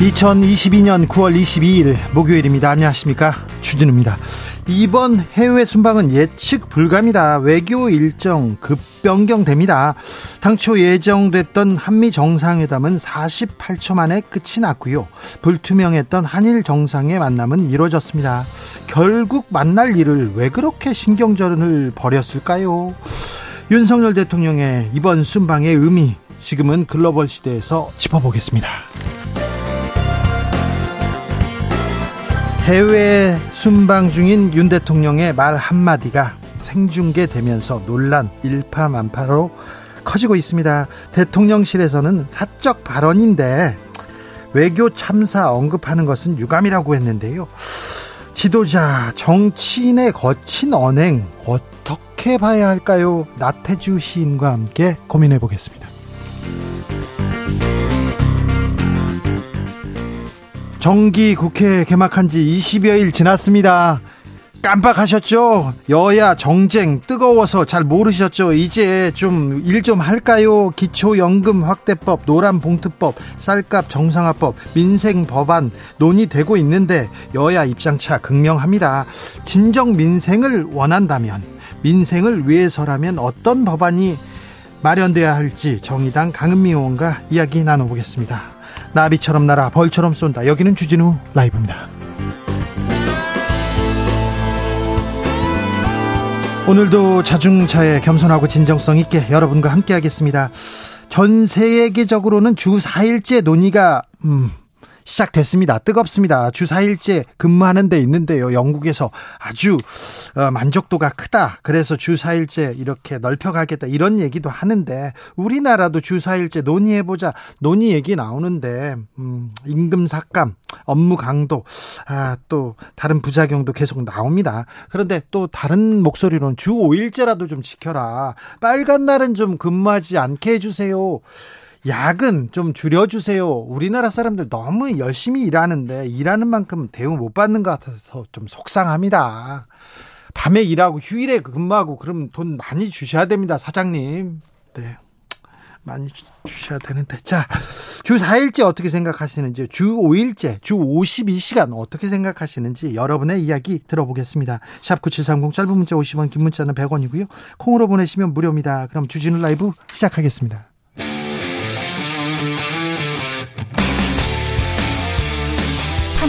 (2022년 9월 22일) 목요일입니다. 안녕하십니까, 주진우입니다. 이번 해외 순방은 예측 불가입니다. 외교 일정 급변경됩니다. 당초 예정됐던 한미 정상회담은 48초 만에 끝이 났고요, 불투명했던 한일 정상의 만남은 이루어졌습니다. 결국 만날 일을 왜 그렇게 신경전을 벌였을까요? 윤석열 대통령의 이번 순방의 의미, 지금은 글로벌 시대에서 짚어보겠습니다. 해외 순방 중인 윤 대통령의 말 한마디가 생중계되면서 논란 일파만파로 커지고 있습니다. 대통령실에서는 사적 발언인데 외교 참사 언급하는 것은 유감이라고 했는데요. 지도자, 정치인의 거친 언행 어떻게 봐야 할까요? 나태주 시인과 함께 고민해 보겠습니다. 정기 국회 개막한 지 20여일 지났습니다. 깜빡하셨죠? 여야 정쟁 뜨거워서 잘 모르셨죠? 이제 좀 일 좀 할까요? 기초연금 확대법, 노란봉투법, 쌀값 정상화법, 민생 법안 논의되고 있는데 여야 입장차 극명합니다. 진정 민생을 원한다면, 민생을 위해서라면 어떤 법안이 마련돼야 할지 정의당 강은미 의원과 이야기 나눠보겠습니다. 나비처럼 날아 벌처럼 쏜다. 여기는 주진우 라이브입니다. 오늘도 자중차에 겸손하고 진정성 있게 여러분과 함께 하겠습니다. 전 세계적으로는 주 4일제 논의가 시작됐습니다. 뜨겁습니다. 주 4일제 근무하는 데 있는데요, 영국에서 아주 만족도가 크다, 그래서 주 4일제 이렇게 넓혀가겠다, 이런 얘기도 하는데 우리나라도 주 4일제 논의해보자, 논의 얘기 나오는데 임금 삭감, 업무 강도, 또 다른 부작용도 계속 나옵니다. 그런데 또 다른 목소리로는 주 5일제라도 좀 지켜라, 빨간 날은 좀 근무하지 않게 해주세요, 야근 좀 줄여주세요. 우리나라 사람들 너무 열심히 일하는데 일하는 만큼 대우 못 받는 것 같아서 좀 속상합니다. 밤에 일하고 휴일에 근무하고 그럼 돈 많이 주셔야 됩니다, 사장님. 네, 많이 주셔야 되는데. 자, 주 4일째 어떻게 생각하시는지, 주 5일째, 주 52시간 어떻게 생각하시는지 여러분의 이야기 들어보겠습니다. 샵 9730, 짧은 문자 50원, 긴 문자는 100원이고요. 콩으로 보내시면 무료입니다. 그럼 주진우 라이브 시작하겠습니다.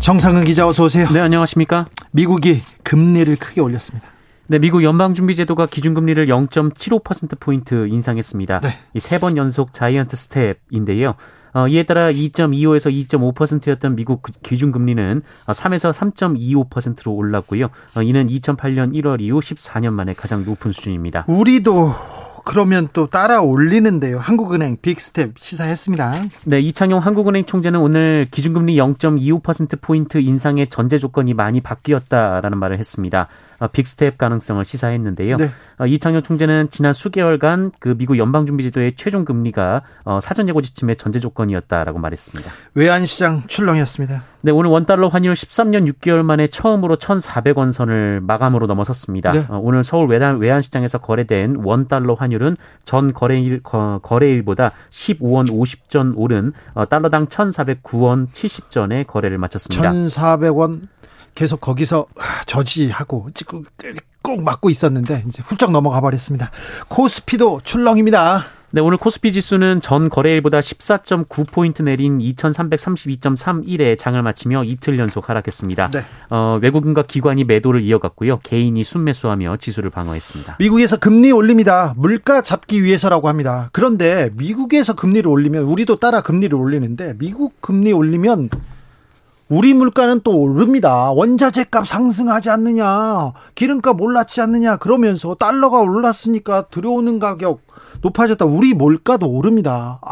정상근 기자, 어서 오세요. 네, 안녕하십니까. 미국이 금리를 크게 올렸습니다. 네, 미국 연방준비제도가 기준금리를 0.75%포인트 인상했습니다. 네, 이 세 번 연속 자이언트 스텝인데요. 이에 따라 2.25에서 2.5%였던 미국 기준금리는 3에서 3.25%로 올랐고요. 이는 2008년 1월 이후 14년 만에 가장 높은 수준입니다. 우리도 그러면 또 따라 올리는데요. 한국은행 빅스텝 시사했습니다. 네, 이창용 한국은행 총재는 오늘 기준금리 0.25%포인트 인상의 전제 조건이 많이 바뀌었다라는 말을 했습니다. 빅스텝 가능성을 시사했는데요. 네, 이창용 총재는 지난 수개월간 그 미국 연방준비제도의 최종금리가 사전예고 지침의 전제 조건이었다라고 말했습니다. 외환시장 출렁이었습니다. 네, 오늘 원달러 환율 13년 6개월 만에 처음으로 1,400원 선을 마감으로 넘어섰습니다. 네, 오늘 서울 외환시장에서 거래된 원달러 환율은 전 거래일보다 15원 50전 오른 달러당 1,409원 70전에 거래를 마쳤습니다. 1,400원 계속 거기서 저지하고 꼭 막고 있었는데 이제 훌쩍 넘어가 버렸습니다. 코스피도 출렁입니다. 네, 오늘 코스피 지수는 전 거래일보다 14.9포인트 내린 2332.31에 장을 마치며 이틀 연속 하락했습니다. 네. 외국인과 기관이 매도를 이어갔고요. 개인이 순매수하며 지수를 방어했습니다. 미국에서 금리 올립니다. 물가 잡기 위해서라고 합니다. 그런데 미국에서 금리를 올리면 우리도 따라 금리를 올리는데 미국 금리 올리면 우리 물가는 또 오릅니다. 원자재값 상승하지 않느냐, 기름값 올랐지 않느냐 그러면서 달러가 올랐으니까 들어오는 가격 높아졌다. 우리 물가도 오릅니다. 아,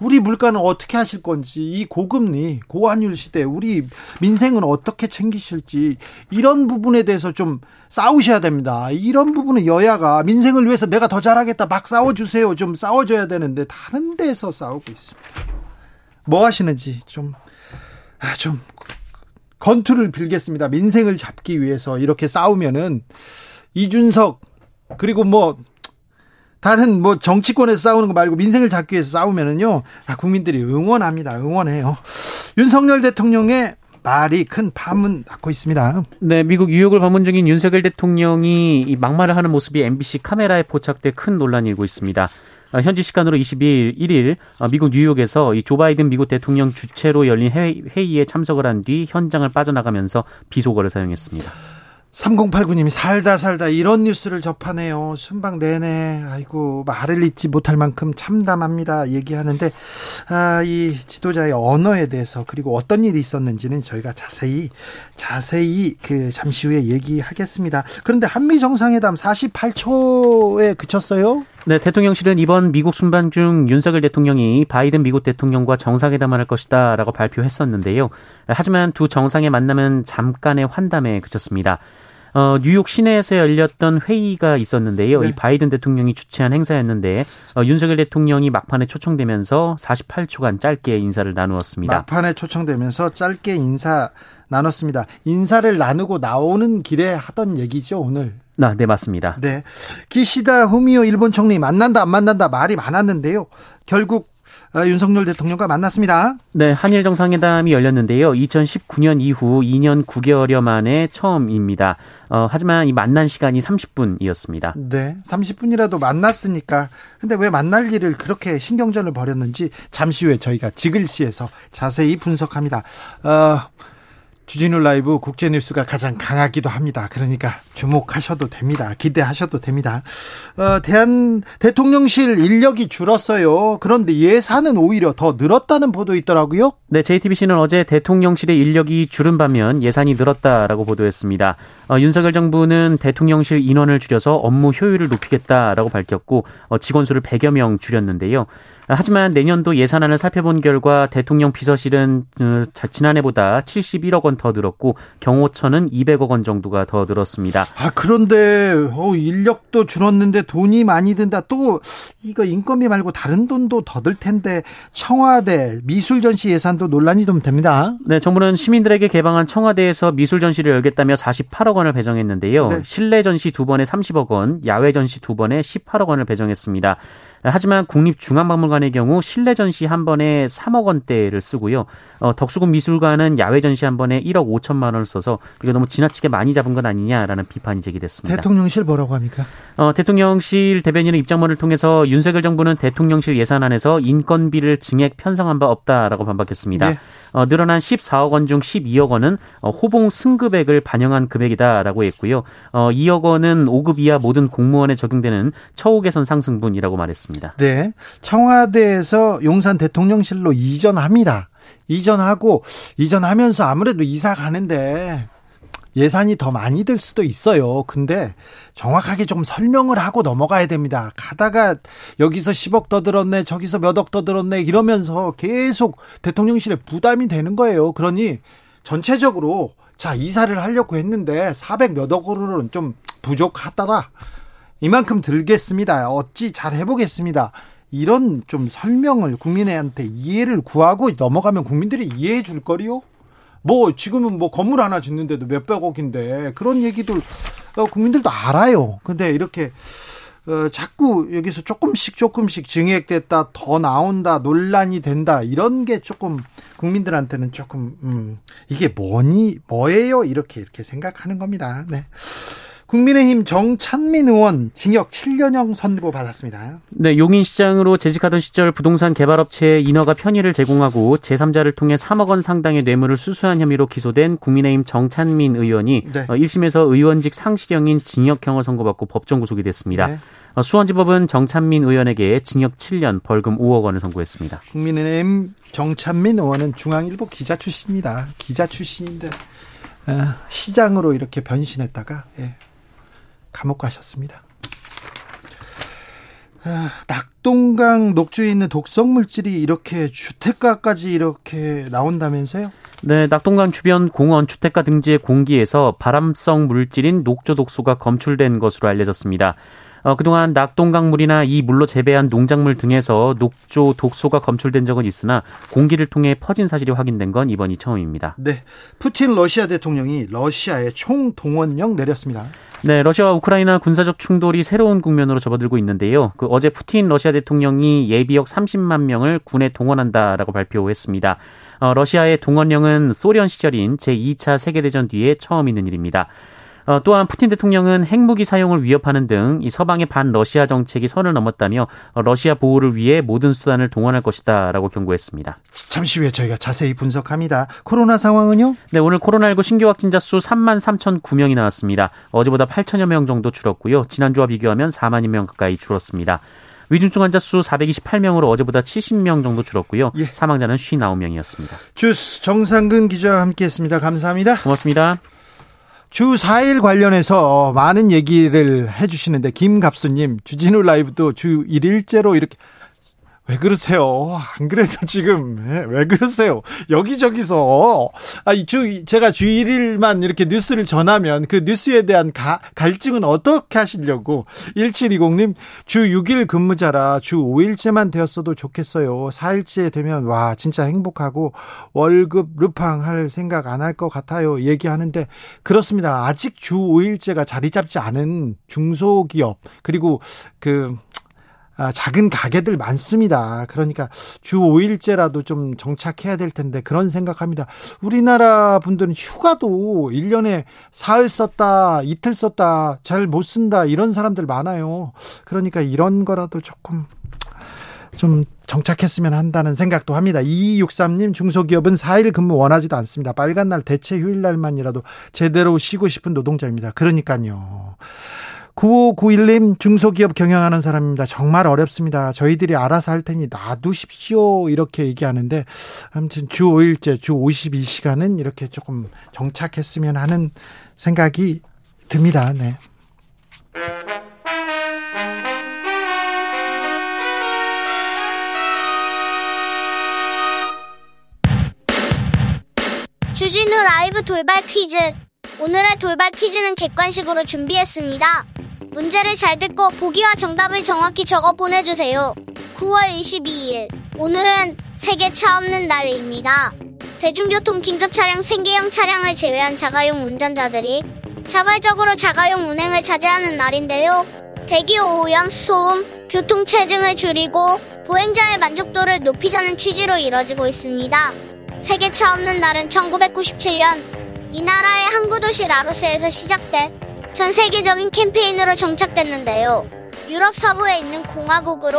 우리 물가는 어떻게 하실 건지, 이 고금리, 고환율 시대 우리 민생은 어떻게 챙기실지 이런 부분에 대해서 좀 싸우셔야 됩니다. 이런 부분은 여야가 민생을 위해서 내가 더 잘하겠다 막 싸워주세요. 좀 싸워줘야 되는데 다른 데서 싸우고 있습니다. 뭐 하시는지 좀 건투를 빌겠습니다. 민생을 잡기 위해서 이렇게 싸우면은 이준석 그리고 뭐 다른 뭐 정치권에서 싸우는 거 말고 민생을 잡기 위해서 싸우면은요, 국민들이 응원합니다. 응원해요. 윤석열 대통령의 말이 큰 파문 낳고 있습니다. 네, 미국 뉴욕을 방문 중인 윤석열 대통령이 막말을 하는 모습이 MBC 카메라에 포착돼 큰 논란이 일고 있습니다. 현지 시간으로 21일 미국 뉴욕에서 조 바이든 미국 대통령 주최로 열린 회의에 참석을 한 뒤 현장을 빠져나가면서 비속어를 사용했습니다. 3089님이 살다 이런 뉴스를 접하네요. 순방 내내 아이고 말을 잊지 못할 만큼 참담합니다. 얘기하는데 이 지도자의 언어에 대해서 그리고 어떤 일이 있었는지는 저희가 자세히 잠시 후에 얘기하겠습니다. 그런데 한미 정상회담 48초에 그쳤어요? 네, 대통령실은 이번 미국 순방 중 윤석열 대통령이 바이든 미국 대통령과 정상회담을 할 것이다 라고 발표했었는데요. 하지만 두 정상의 만남은 잠깐의 환담에 그쳤습니다. 뉴욕 시내에서 열렸던 회의가 있었는데요. 네. 이 바이든 대통령이 주최한 행사였는데 윤석열 대통령이 막판에 초청되면서 48초간 짧게 인사를 나누었습니다. 막판에 초청되면서 짧게 인사 나눴습니다. 인사를 나누고 나오는 길에 하던 얘기죠, 오늘. 네, 맞습니다. 네, 기시다 후미오 일본 총리 만난다 안 만난다 말이 많았는데요. 결국 윤석열 대통령과 만났습니다. 네, 한일 정상회담이 열렸는데요. 2019년 이후 2년 9개월여 만에 처음입니다. 하지만 이 만난 시간이 30분이었습니다. 네, 30분이라도 만났으니까. 근데 왜 만날 일을 그렇게 신경전을 벌였는지 잠시 후에 저희가 지글씨에서 자세히 분석합니다. 주진우 라이브 국제뉴스가 가장 강하기도 합니다. 그러니까 주목하셔도 됩니다. 기대하셔도 됩니다. 대통령실 인력이 줄었어요. 그런데 예산은 오히려 더 늘었다는 보도 있더라고요. 네, JTBC는 어제 대통령실의 인력이 줄은 반면 예산이 늘었다라고 보도했습니다. 윤석열 정부는 대통령실 인원을 줄여서 업무 효율을 높이겠다라고 밝혔고 직원 수를 100여 명 줄였는데요. 하지만 내년도 예산안을 살펴본 결과 대통령 비서실은 지난해보다 71억 원 더 늘었고 경호처는 200억 원 정도가 더 늘었습니다. 그런데 인력도 줄었는데 돈이 많이 든다. 또 이거 인건비 말고 다른 돈도 더 들 텐데 청와대 미술전시 예산도 논란이 좀 됩니다. 네, 정부는 시민들에게 개방한 청와대에서 미술전시를 열겠다며 48억 원을 배정했는데요. 네. 실내 전시 2번에 30억 원, 야외 전시 2번에 18억 원을 배정했습니다. 하지만 국립중앙박물관의 경우 실내 전시 한 번에 3억 원대를 쓰고요. 덕수궁 미술관은 야외 전시 한 번에 1억 5천만 원을 써서 이거 너무 지나치게 많이 잡은 건 아니냐라는 비판이 제기됐습니다. 대통령실 뭐라고 합니까? 대통령실 대변인의 입장문을 통해서 윤석열 정부는 대통령실 예산안에서 인건비를 증액 편성한 바 없다라고 반박했습니다. 네. 늘어난 14억 원 중 12억 원은 호봉 승급액을 반영한 금액이다라고 했고요. 2억 원은 5급 이하 모든 공무원에 적용되는 처우개선 상승분이라고 말했습니다. 네, 청와대에서 용산 대통령실로 이전합니다. 이전하면서 아무래도 이사 가는데 예산이 더 많이 들 수도 있어요. 근데 정확하게 좀 설명을 하고 넘어가야 됩니다. 가다가 여기서 10억 더 들었네, 저기서 몇 억 더 들었네 이러면서 계속 대통령실에 부담이 되는 거예요. 그러니 전체적으로 자, 이사를 하려고 했는데 400 몇 억으로는 좀 부족하더라, 이만큼 들겠습니다, 어찌 잘 해보겠습니다, 이런 좀 설명을 국민한테 이해를 구하고 넘어가면 국민들이 이해해 줄 거리요? 지금은 건물 하나 짓는데도 몇백억인데 그런 얘기들 국민들도 알아요. 근데 이렇게 자꾸 여기서 조금씩 증액됐다, 더 나온다, 논란이 된다, 이런 게 조금 국민들한테는 조금 이게 뭐예요? 이렇게 생각하는 겁니다. 네. 국민의힘 정찬민 의원 징역 7년형 선고 받았습니다. 네, 용인시장으로 재직하던 시절 부동산 개발업체에 인허가 편의를 제공하고 제3자를 통해 3억 원 상당의 뇌물을 수수한 혐의로 기소된 국민의힘 정찬민 의원이 1심에서 의원직 상실형인 징역형을 선고받고 법정 구속이 됐습니다. 네. 수원지법은 정찬민 의원에게 징역 7년, 벌금 5억 원을 선고했습니다. 국민의힘 정찬민 의원은 중앙일보 기자 출신입니다. 기자 출신인데 시장으로 이렇게 변신했다가 감옥 가셨습니다. 낙동강 녹주에 있는 독성물질이 이렇게 주택가까지 이렇게 나온다면서요? 네, 낙동강 주변 공원, 주택가 등지의 공기에서 발암성 물질인 녹조독소가 검출된 것으로 알려졌습니다. 그동안 낙동강물이나 이 물로 재배한 농작물 등에서 녹조 독소가 검출된 적은 있으나 공기를 통해 퍼진 사실이 확인된 건 이번이 처음입니다. 네, 푸틴 러시아 대통령이 러시아에 총동원령 내렸습니다. 네, 러시아와 우크라이나 군사적 충돌이 새로운 국면으로 접어들고 있는데요. 어제 푸틴 러시아 대통령이 예비역 30만 명을 군에 동원한다라고 발표했습니다. 러시아의 동원령은 소련 시절인 제2차 세계대전 뒤에 처음 있는 일입니다. 또한 푸틴 대통령은 핵무기 사용을 위협하는 등 이 서방의 반러시아 정책이 선을 넘었다며 러시아 보호를 위해 모든 수단을 동원할 것이다 라고 경고했습니다. 잠시 후에 저희가 자세히 분석합니다. 코로나 상황은요? 네, 오늘 코로나19 신규 확진자 수 33,009명이 나왔습니다. 어제보다 8,000여 명 정도 줄었고요. 지난주와 비교하면 4만여 명 가까이 줄었습니다. 위중증 환자 수 428명으로 어제보다 70명 정도 줄었고요. 예. 사망자는 59명이었습니다. 주스 정상근 기자와 함께했습니다. 감사합니다. 고맙습니다. 주 4일 관련해서 많은 얘기를 해주시는데, 김갑수님, 주진우 라이브도 주 1일째로 이렇게, 왜 그러세요? 안 그래도 지금, 왜 그러세요? 여기저기서, 제가 주 1일만 이렇게 뉴스를 전하면 그 뉴스에 대한 갈증은 어떻게 하시려고. 1720님, 주 6일 근무자라 주 5일째만 되었어도 좋겠어요. 4일째 되면, 와, 진짜 행복하고 월급 루팡 할 생각 안 할 것 같아요. 얘기하는데, 그렇습니다. 아직 주 5일째가 자리 잡지 않은 중소기업, 그리고 작은 가게들 많습니다. 그러니까 주 5일째라도 좀 정착해야 될 텐데 그런 생각합니다. 우리나라 분들은 휴가도 1년에 사흘 썼다, 이틀 썼다, 잘 못 쓴다 이런 사람들 많아요. 그러니까 이런 거라도 조금 좀 정착했으면 한다는 생각도 합니다. 2263님, 중소기업은 4일 근무 원하지도 않습니다. 빨간 날 대체 휴일날만이라도 제대로 쉬고 싶은 노동자입니다. 그러니까요. 9591님, 중소기업 경영하는 사람입니다. 정말 어렵습니다. 저희들이 알아서 할 테니 놔두십시오. 이렇게 얘기하는데, 아무튼 주 5일째, 주 52시간은 이렇게 조금 정착했으면 하는 생각이 듭니다. 네. 주진우 라이브 돌발 퀴즈. 오늘의 돌발 퀴즈는 객관식으로 준비했습니다. 문제를 잘 듣고 보기와 정답을 정확히 적어 보내주세요. 9월 22일, 오늘은 세계 차 없는 날입니다. 대중교통 긴급 차량 생계형 차량을 제외한 자가용 운전자들이 자발적으로 자가용 운행을 자제하는 날인데요. 대기오 오염, 소음, 교통체증을 줄이고 보행자의 만족도를 높이자는 취지로 이뤄지고 있습니다. 세계 차 없는 날은 1997년 이 나라의 항구 도시 라로스에서 시작돼 전 세계적인 캠페인으로 정착됐는데요. 유럽 서부에 있는 공화국으로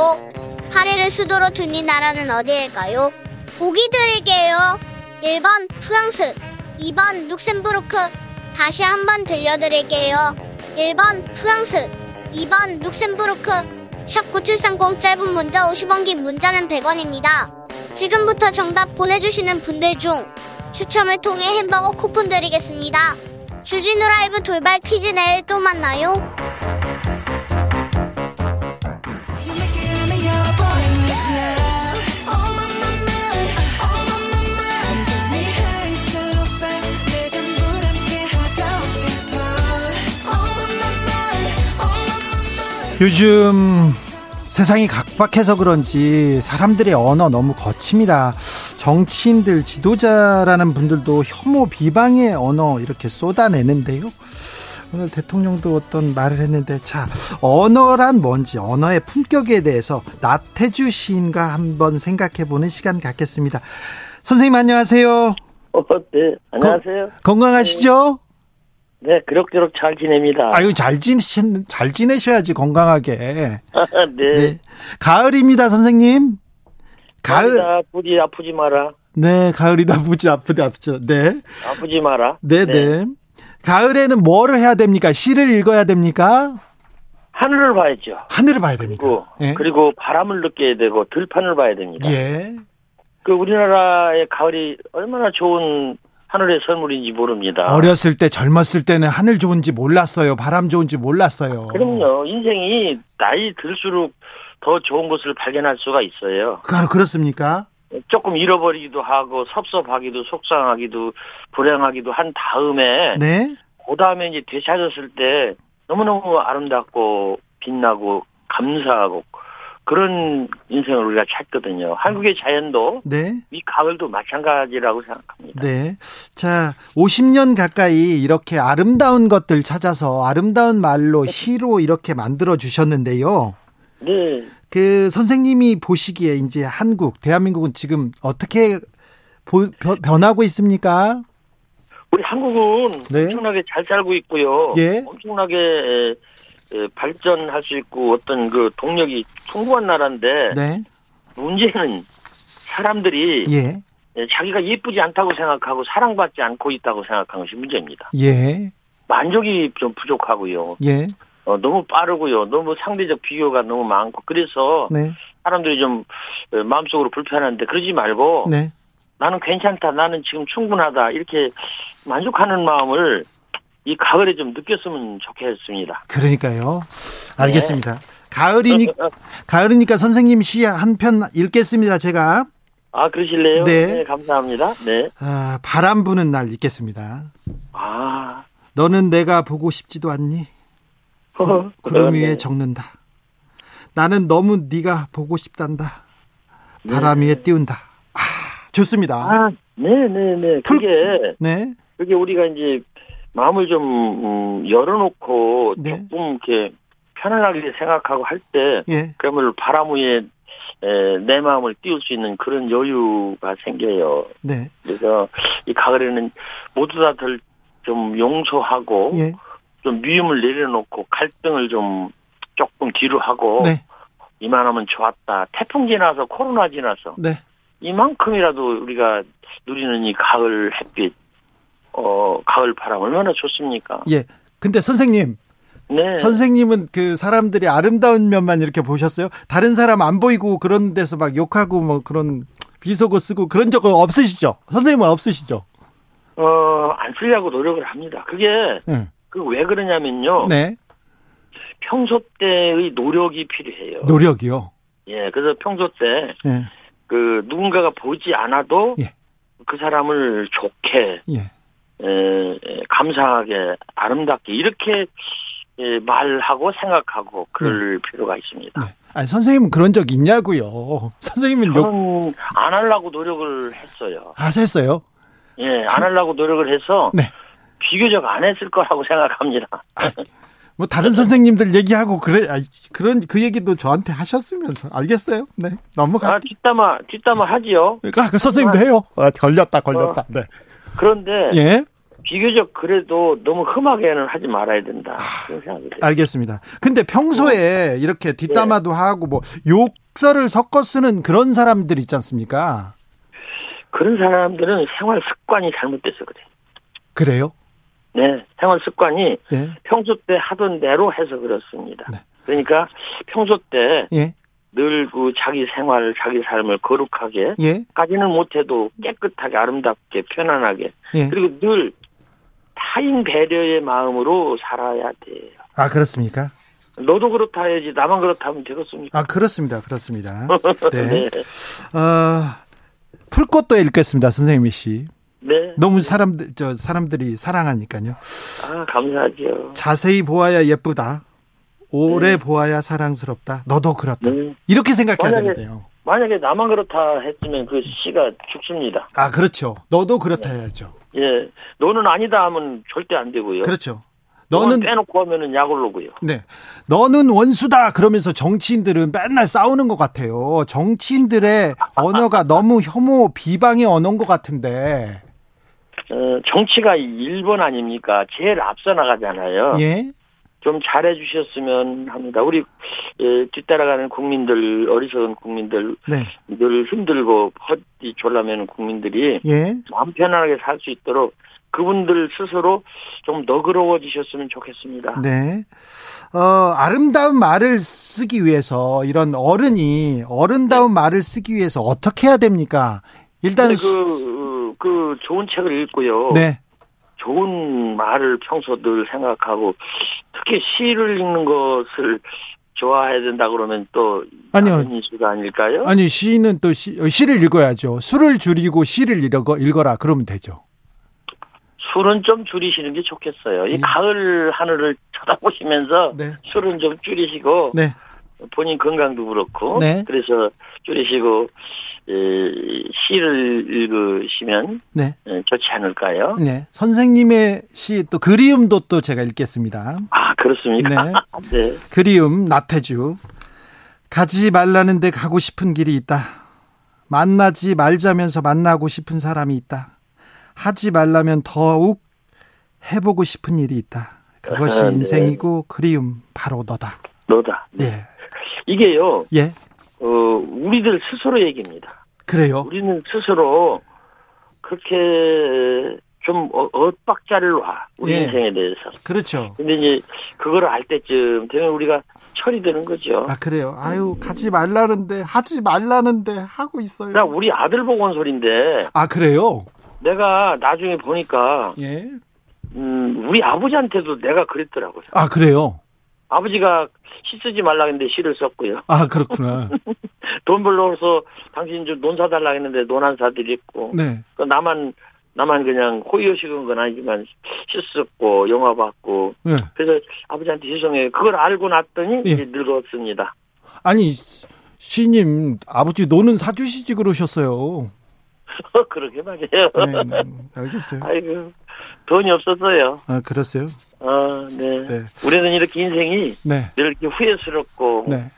파리를 수도로 둔 이 나라는 어디일까요? 보기 드릴게요. 1번 프랑스, 2번 룩셈부르크. 다시 한번 들려드릴게요. 1번 프랑스, 2번 룩셈부르크. 샵9730, 짧은 문자 50원, 긴 문자는 100원입니다. 지금부터 정답 보내주시는 분들 중 추첨을 통해 햄버거 쿠폰 드리겠습니다. 주진우 라이브 돌발 퀴즈, 내일 또 만나요. 요즘 세상이 각박해서 그런지 사람들의 언어 너무 거칩니다. 정치인들, 지도자라는 분들도 혐오 비방의 언어 이렇게 쏟아내는데요. 오늘 대통령도 어떤 말을 했는데, 자, 언어란 뭔지, 언어의 품격에 대해서 나태주 시인과 한번 생각해보는 시간 갖겠습니다. 선생님 안녕하세요. 네, 안녕하세요. 건강하시죠? 네, 그럭저럭 잘 지냅니다. 아유, 잘 지내셔야지, 건강하게. 네. 네. 가을입니다, 선생님. 가을이다, 부디 아프지 마라. 네, 가을이다, 부디 아프죠. 네. 아프지 마라. 네네. 네. 가을에는 뭐를 해야 됩니까? 시를 읽어야 됩니까? 하늘을 봐야죠. 하늘을 봐야 됩니다. 그리고 바람을 느껴야 되고, 들판을 봐야 됩니다. 예. 그 우리나라의 가을이 얼마나 좋은 하늘의 선물인지 모릅니다. 어렸을 때, 젊었을 때는 하늘 좋은지 몰랐어요. 바람 좋은지 몰랐어요. 그럼요. 인생이 나이 들수록 더 좋은 것을 발견할 수가 있어요. 그렇습니까? 조금 잃어버리기도 하고 섭섭하기도 속상하기도 불행하기도 한 다음에 네? 그 다음에 이제 되찾았을 때 너무너무 아름답고 빛나고 감사하고 그런 인생을 우리가 찾거든요. 한국의 자연도 네. 이 가을도 마찬가지라고 생각합니다. 네. 자, 50년 가까이 이렇게 아름다운 것들 찾아서 아름다운 말로 시로 이렇게 만들어 주셨는데요. 네. 그 선생님이 보시기에 이제 한국, 대한민국은 지금 어떻게 변하고 있습니까? 우리 한국은 네. 엄청나게 잘 살고 있고요. 예. 엄청나게 발전할 수 있고 어떤 그 동력이 풍부한 나라인데 네. 문제는 사람들이 예. 자기가 예쁘지 않다고 생각하고 사랑받지 않고 있다고 생각하는 것이 문제입니다. 예. 만족이 좀 부족하고요. 예. 너무 빠르고요. 너무 상대적 비교가 너무 많고 그래서 네. 사람들이 좀 마음속으로 불편한데 그러지 말고 네. 나는 괜찮다. 나는 지금 충분하다. 이렇게 만족하는 마음을 이 가을에 좀 느꼈으면 좋겠습니다. 그러니까요. 알겠습니다. 네. 가을이니까 선생님 시 한 편 읽겠습니다. 제가. 아, 그러실래요? 네. 네, 감사합니다. 네. 아, 바람 부는 날 읽겠습니다. 아. 너는 내가 보고 싶지도 않니? 구름 위에 적는다. 나는 너무 네가 보고 싶단다. 바람 네. 위에 띄운다. 아, 좋습니다. 아, 네. 그게 우리가 이제 마음을 좀 열어놓고 네. 조금 이렇게 편안하게 생각하고 할 때 예. 그러면 바람 위에 내 마음을 띄울 수 있는 그런 여유가 생겨요. 네. 그래서 이 가을에는 모두 다들 좀 용서하고 예. 좀 미움을 내려놓고 갈등을 좀 조금 뒤로 하고 네. 이만하면 좋았다. 태풍 지나서 코로나 지나서 네. 이만큼이라도 우리가 누리는 이 가을 햇빛 가을 바람 얼마나 좋습니까? 예. 근데 선생님. 네. 선생님은 그 사람들이 아름다운 면만 이렇게 보셨어요? 다른 사람 안 보이고 그런 데서 막 욕하고 뭐 그런 비속어 쓰고 그런 적은 없으시죠? 선생님은 없으시죠? 안 쓰려고 노력을 합니다. 그게 그 왜 그러냐면요. 네. 평소 때의 노력이 필요해요. 노력이요? 예. 그래서 평소 때 그 누군가가 보지 않아도 예. 그 사람을 좋게 예. 감사하게 아름답게 이렇게 말하고 생각하고 그럴 필요가 있습니다. 네. 아니 선생님은 그런 적 있냐고요. 선생님은 저는 안 하려고 노력을 했어요. 아, 했어요? 예, 안 하려고 노력을 해서 네. 비교적 안 했을 거라고 생각합니다. 아, 뭐 다른 선생님들 얘기하고 그런 그 얘기도 저한테 하셨으면서 알겠어요? 네, 넘어가. 아, 뒷담화 하지요. 그러니까 그 선생님도 해요. 아, 걸렸다. 네. 그런데 예. 비교적 그래도 너무 흠하게는 하지 말아야 된다. 알겠습니다. 근데 평소에 이렇게 뒷담화도 하고 뭐 욕설을 섞어 쓰는 그런 사람들 있지 않습니까? 그런 사람들은 생활 습관이 잘못돼서 그래요. 그래요? 네. 생활 습관이 예. 평소 때 하던 대로 해서 그렇습니다. 네. 그러니까 평소 때 예. 늘 그 자기 생활, 자기 삶을 거룩하게 예? 까지는 못해도 깨끗하게 아름답게 편안하게 예? 그리고 늘 타인 배려의 마음으로 살아야 돼요. 아, 그렇습니까? 너도 그렇다 해야지 나만 그렇다 하면 되겠습니까? 아, 그렇습니다. 네. 네. 풀꽃도 읽겠습니다, 선생님이 씨. 네. 너무 사람들이 사랑하니까요. 아, 감사하죠. 자세히 보아야 예쁘다. 오래 네. 보아야 사랑스럽다. 너도 그렇다. 네. 이렇게 생각해야 되는데요. 만약에 나만 그렇다 했으면 그 시가 죽습니다. 아, 그렇죠. 너도 그렇다 네. 해야죠. 예, 너는 아니다 하면 절대 안 되고요. 그렇죠. 너는 빼놓고 하면은 약올로고요. 네, 너는 원수다 그러면서 정치인들은 맨날 싸우는 것 같아요. 정치인들의 언어가 너무 혐오 비방의 언어인 것 같은데. 정치가 일본 아닙니까? 제일 앞서 나가잖아요. 예. 좀 잘해 주셨으면 합니다. 우리 뒤따라가는 국민들, 어리석은 국민들, 네. 늘 힘들고 헛디 졸라매는 국민들이 예. 마음 편안하게 살 수 있도록 그분들 스스로 좀 너그러워지셨으면 좋겠습니다. 네. 아름다운 말을 쓰기 위해서 이런 어른이 어른다운 말을 쓰기 위해서 어떻게 해야 됩니까? 일단 그 좋은 책을 읽고요. 네. 좋은 말을 평소 늘 생각하고 특히 시를 읽는 것을 좋아해야 된다 그러면 또 다른 이슈가 아닐까요? 아니 시는 또 시를 읽어야죠. 술을 줄이고 시를 읽어라 그러면 되죠. 술은 좀 줄이시는 게 좋겠어요. 이 가을 하늘을 쳐다보시면서 네. 술은 좀 줄이시고 네. 본인 건강도 그렇고 네. 그래서 줄이시고 시를 읽으시면 네. 좋지 않을까요? 네, 선생님의 시 또 그리움도 또 제가 읽겠습니다. 아 그렇습니까? 네. 네. 그리움 나태주 가지 말라는데 가고 싶은 길이 있다. 만나지 말자면서 만나고 싶은 사람이 있다. 하지 말라면 더욱 해보고 싶은 일이 있다. 그것이 네. 인생이고 그리움 바로 너다. 네. 예. 이게요. 예. 우리들 스스로 얘기입니다. 그래요? 우리는 스스로 그렇게 좀 엇박자를 놔. 우리 예. 인생에 대해서. 그렇죠. 근데 이제 그걸 알 때쯤 되면 우리가 철이 드는 거죠. 아, 그래요? 아유, 가지 말라는데, 하지 말라는데 하고 있어요. 나 우리 아들 보고 온 소린데. 아, 그래요? 내가 나중에 보니까. 예. 우리 아버지한테도 내가 그랬더라고요. 아, 그래요? 아버지가 시 쓰지 말라 했는데 시를 썼고요. 아, 그렇구나. 돈 벌러서 당신 좀 논 사달라 했는데 논한 사들이 있고. 네. 나만 그냥 호의호식은 건 아니지만 시 썼고, 영화 봤고. 네. 그래서 아버지한테 죄송해요. 그걸 알고 났더니 예. 이제 늙었습니다. 아니, 시님, 아버지 논은 사주시지 그러셨어요. 그러게 말이에요. 네, 알겠어요. 아이고, 돈이 없었어요. 아, 그랬어요? 네. 우리는 이렇게 인생이 네. 이렇게 후회스럽고 네.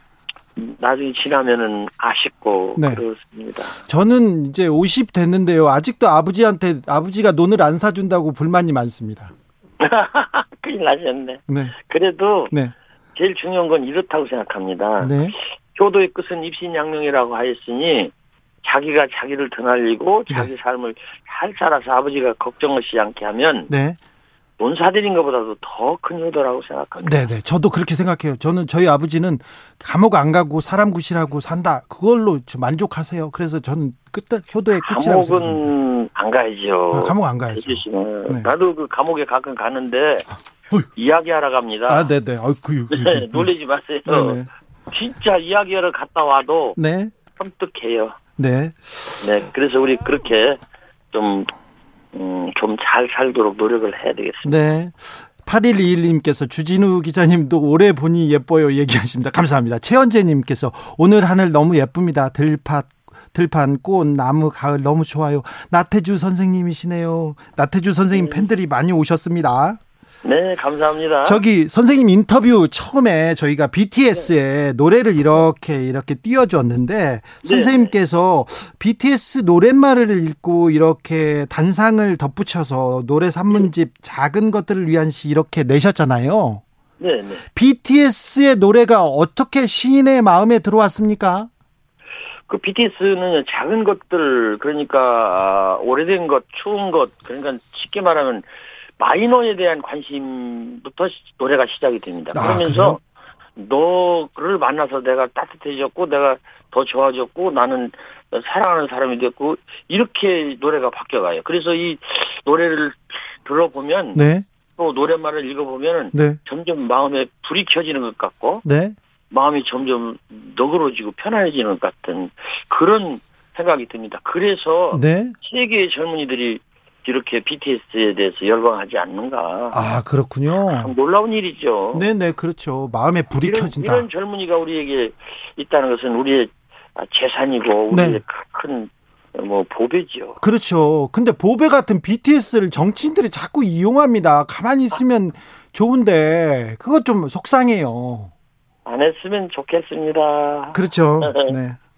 나중에 지나면은 아쉽고 네. 그렇습니다. 저는 이제 50 됐는데요. 아직도 아버지가 논을 안 사준다고 불만이 많습니다. 큰일 나셨네. 네. 그래도 네. 제일 중요한 건 이렇다고 생각합니다. 네. 효도의 끝은 입신양명이라고 하였으니 자기가 자기를 드날리고 자기 네. 삶을 잘 살아서 아버지가 걱정하지 않게 하면 네. 논사들인 것보다도 더 큰 효도라고 생각합니다. 네네. 저도 그렇게 생각해요. 저는 저희 아버지는 감옥 안 가고 사람 구실하고 산다. 그걸로 만족하세요. 그래서 저는 효도의 끝이라고 생각합니다. 감옥은 안 가야죠. 아, 감옥 안 가야죠. 네. 나도 그 감옥에 가끔 가는데 이야기하러 갑니다. 아, 네네. 아, 놀리지 마세요. 네네. 진짜 이야기하러 갔다 와도 네. 섬뜩해요. 네. 네. 그래서 우리 그렇게 좀 잘 살도록 노력을 해야 되겠습니다. 네. 8121님께서 주진우 기자님도 오래 보니 예뻐요 얘기하십니다. 감사합니다. 최현재님께서 오늘 하늘 너무 예쁩니다. 들판, 꽃, 나무, 가을 너무 좋아요. 나태주 선생님이시네요. 나태주 선생님 팬들이 많이 오셨습니다. 네, 감사합니다. 저기 선생님 인터뷰 처음에 저희가 BTS의 네. 노래를 이렇게 띄워줬는데 네. 선생님께서 BTS 노랫말을 읽고 이렇게 단상을 덧붙여서 노래 산문집 네. 작은 것들을 위한 시 이렇게 내셨잖아요. 네, 네. BTS의 노래가 어떻게 시인의 마음에 들어왔습니까? 그 BTS는 작은 것들 그러니까 오래된 것, 추운 것 그러니까 쉽게 말하면 마이너에 대한 관심부터 노래가 시작이 됩니다. 그러면서 너를 만나서 내가 따뜻해졌고 내가 더 좋아졌고 나는 사랑하는 사람이 됐고 이렇게 노래가 바뀌어가요. 그래서 이 노래를 들어보면 네. 또 노랫말을 읽어보면 네. 점점 마음에 불이 켜지는 것 같고 네. 마음이 점점 너그러지고 편안해지는 것 같은 그런 생각이 듭니다. 그래서 네. 세계의 젊은이들이 이렇게 BTS에 대해서 열광하지 않는가. 아, 그렇군요. 참 놀라운 일이죠. 네네, 그렇죠. 마음에 불이 켜진다. 이런 젊은이가 우리에게 있다는 것은 우리의 재산이고, 우리의 네. 큰, 보배죠. 그렇죠. 근데 보배 같은 BTS를 정치인들이 자꾸 이용합니다. 가만히 있으면 좋은데, 그것 좀 속상해요. 안 했으면 좋겠습니다. 그렇죠.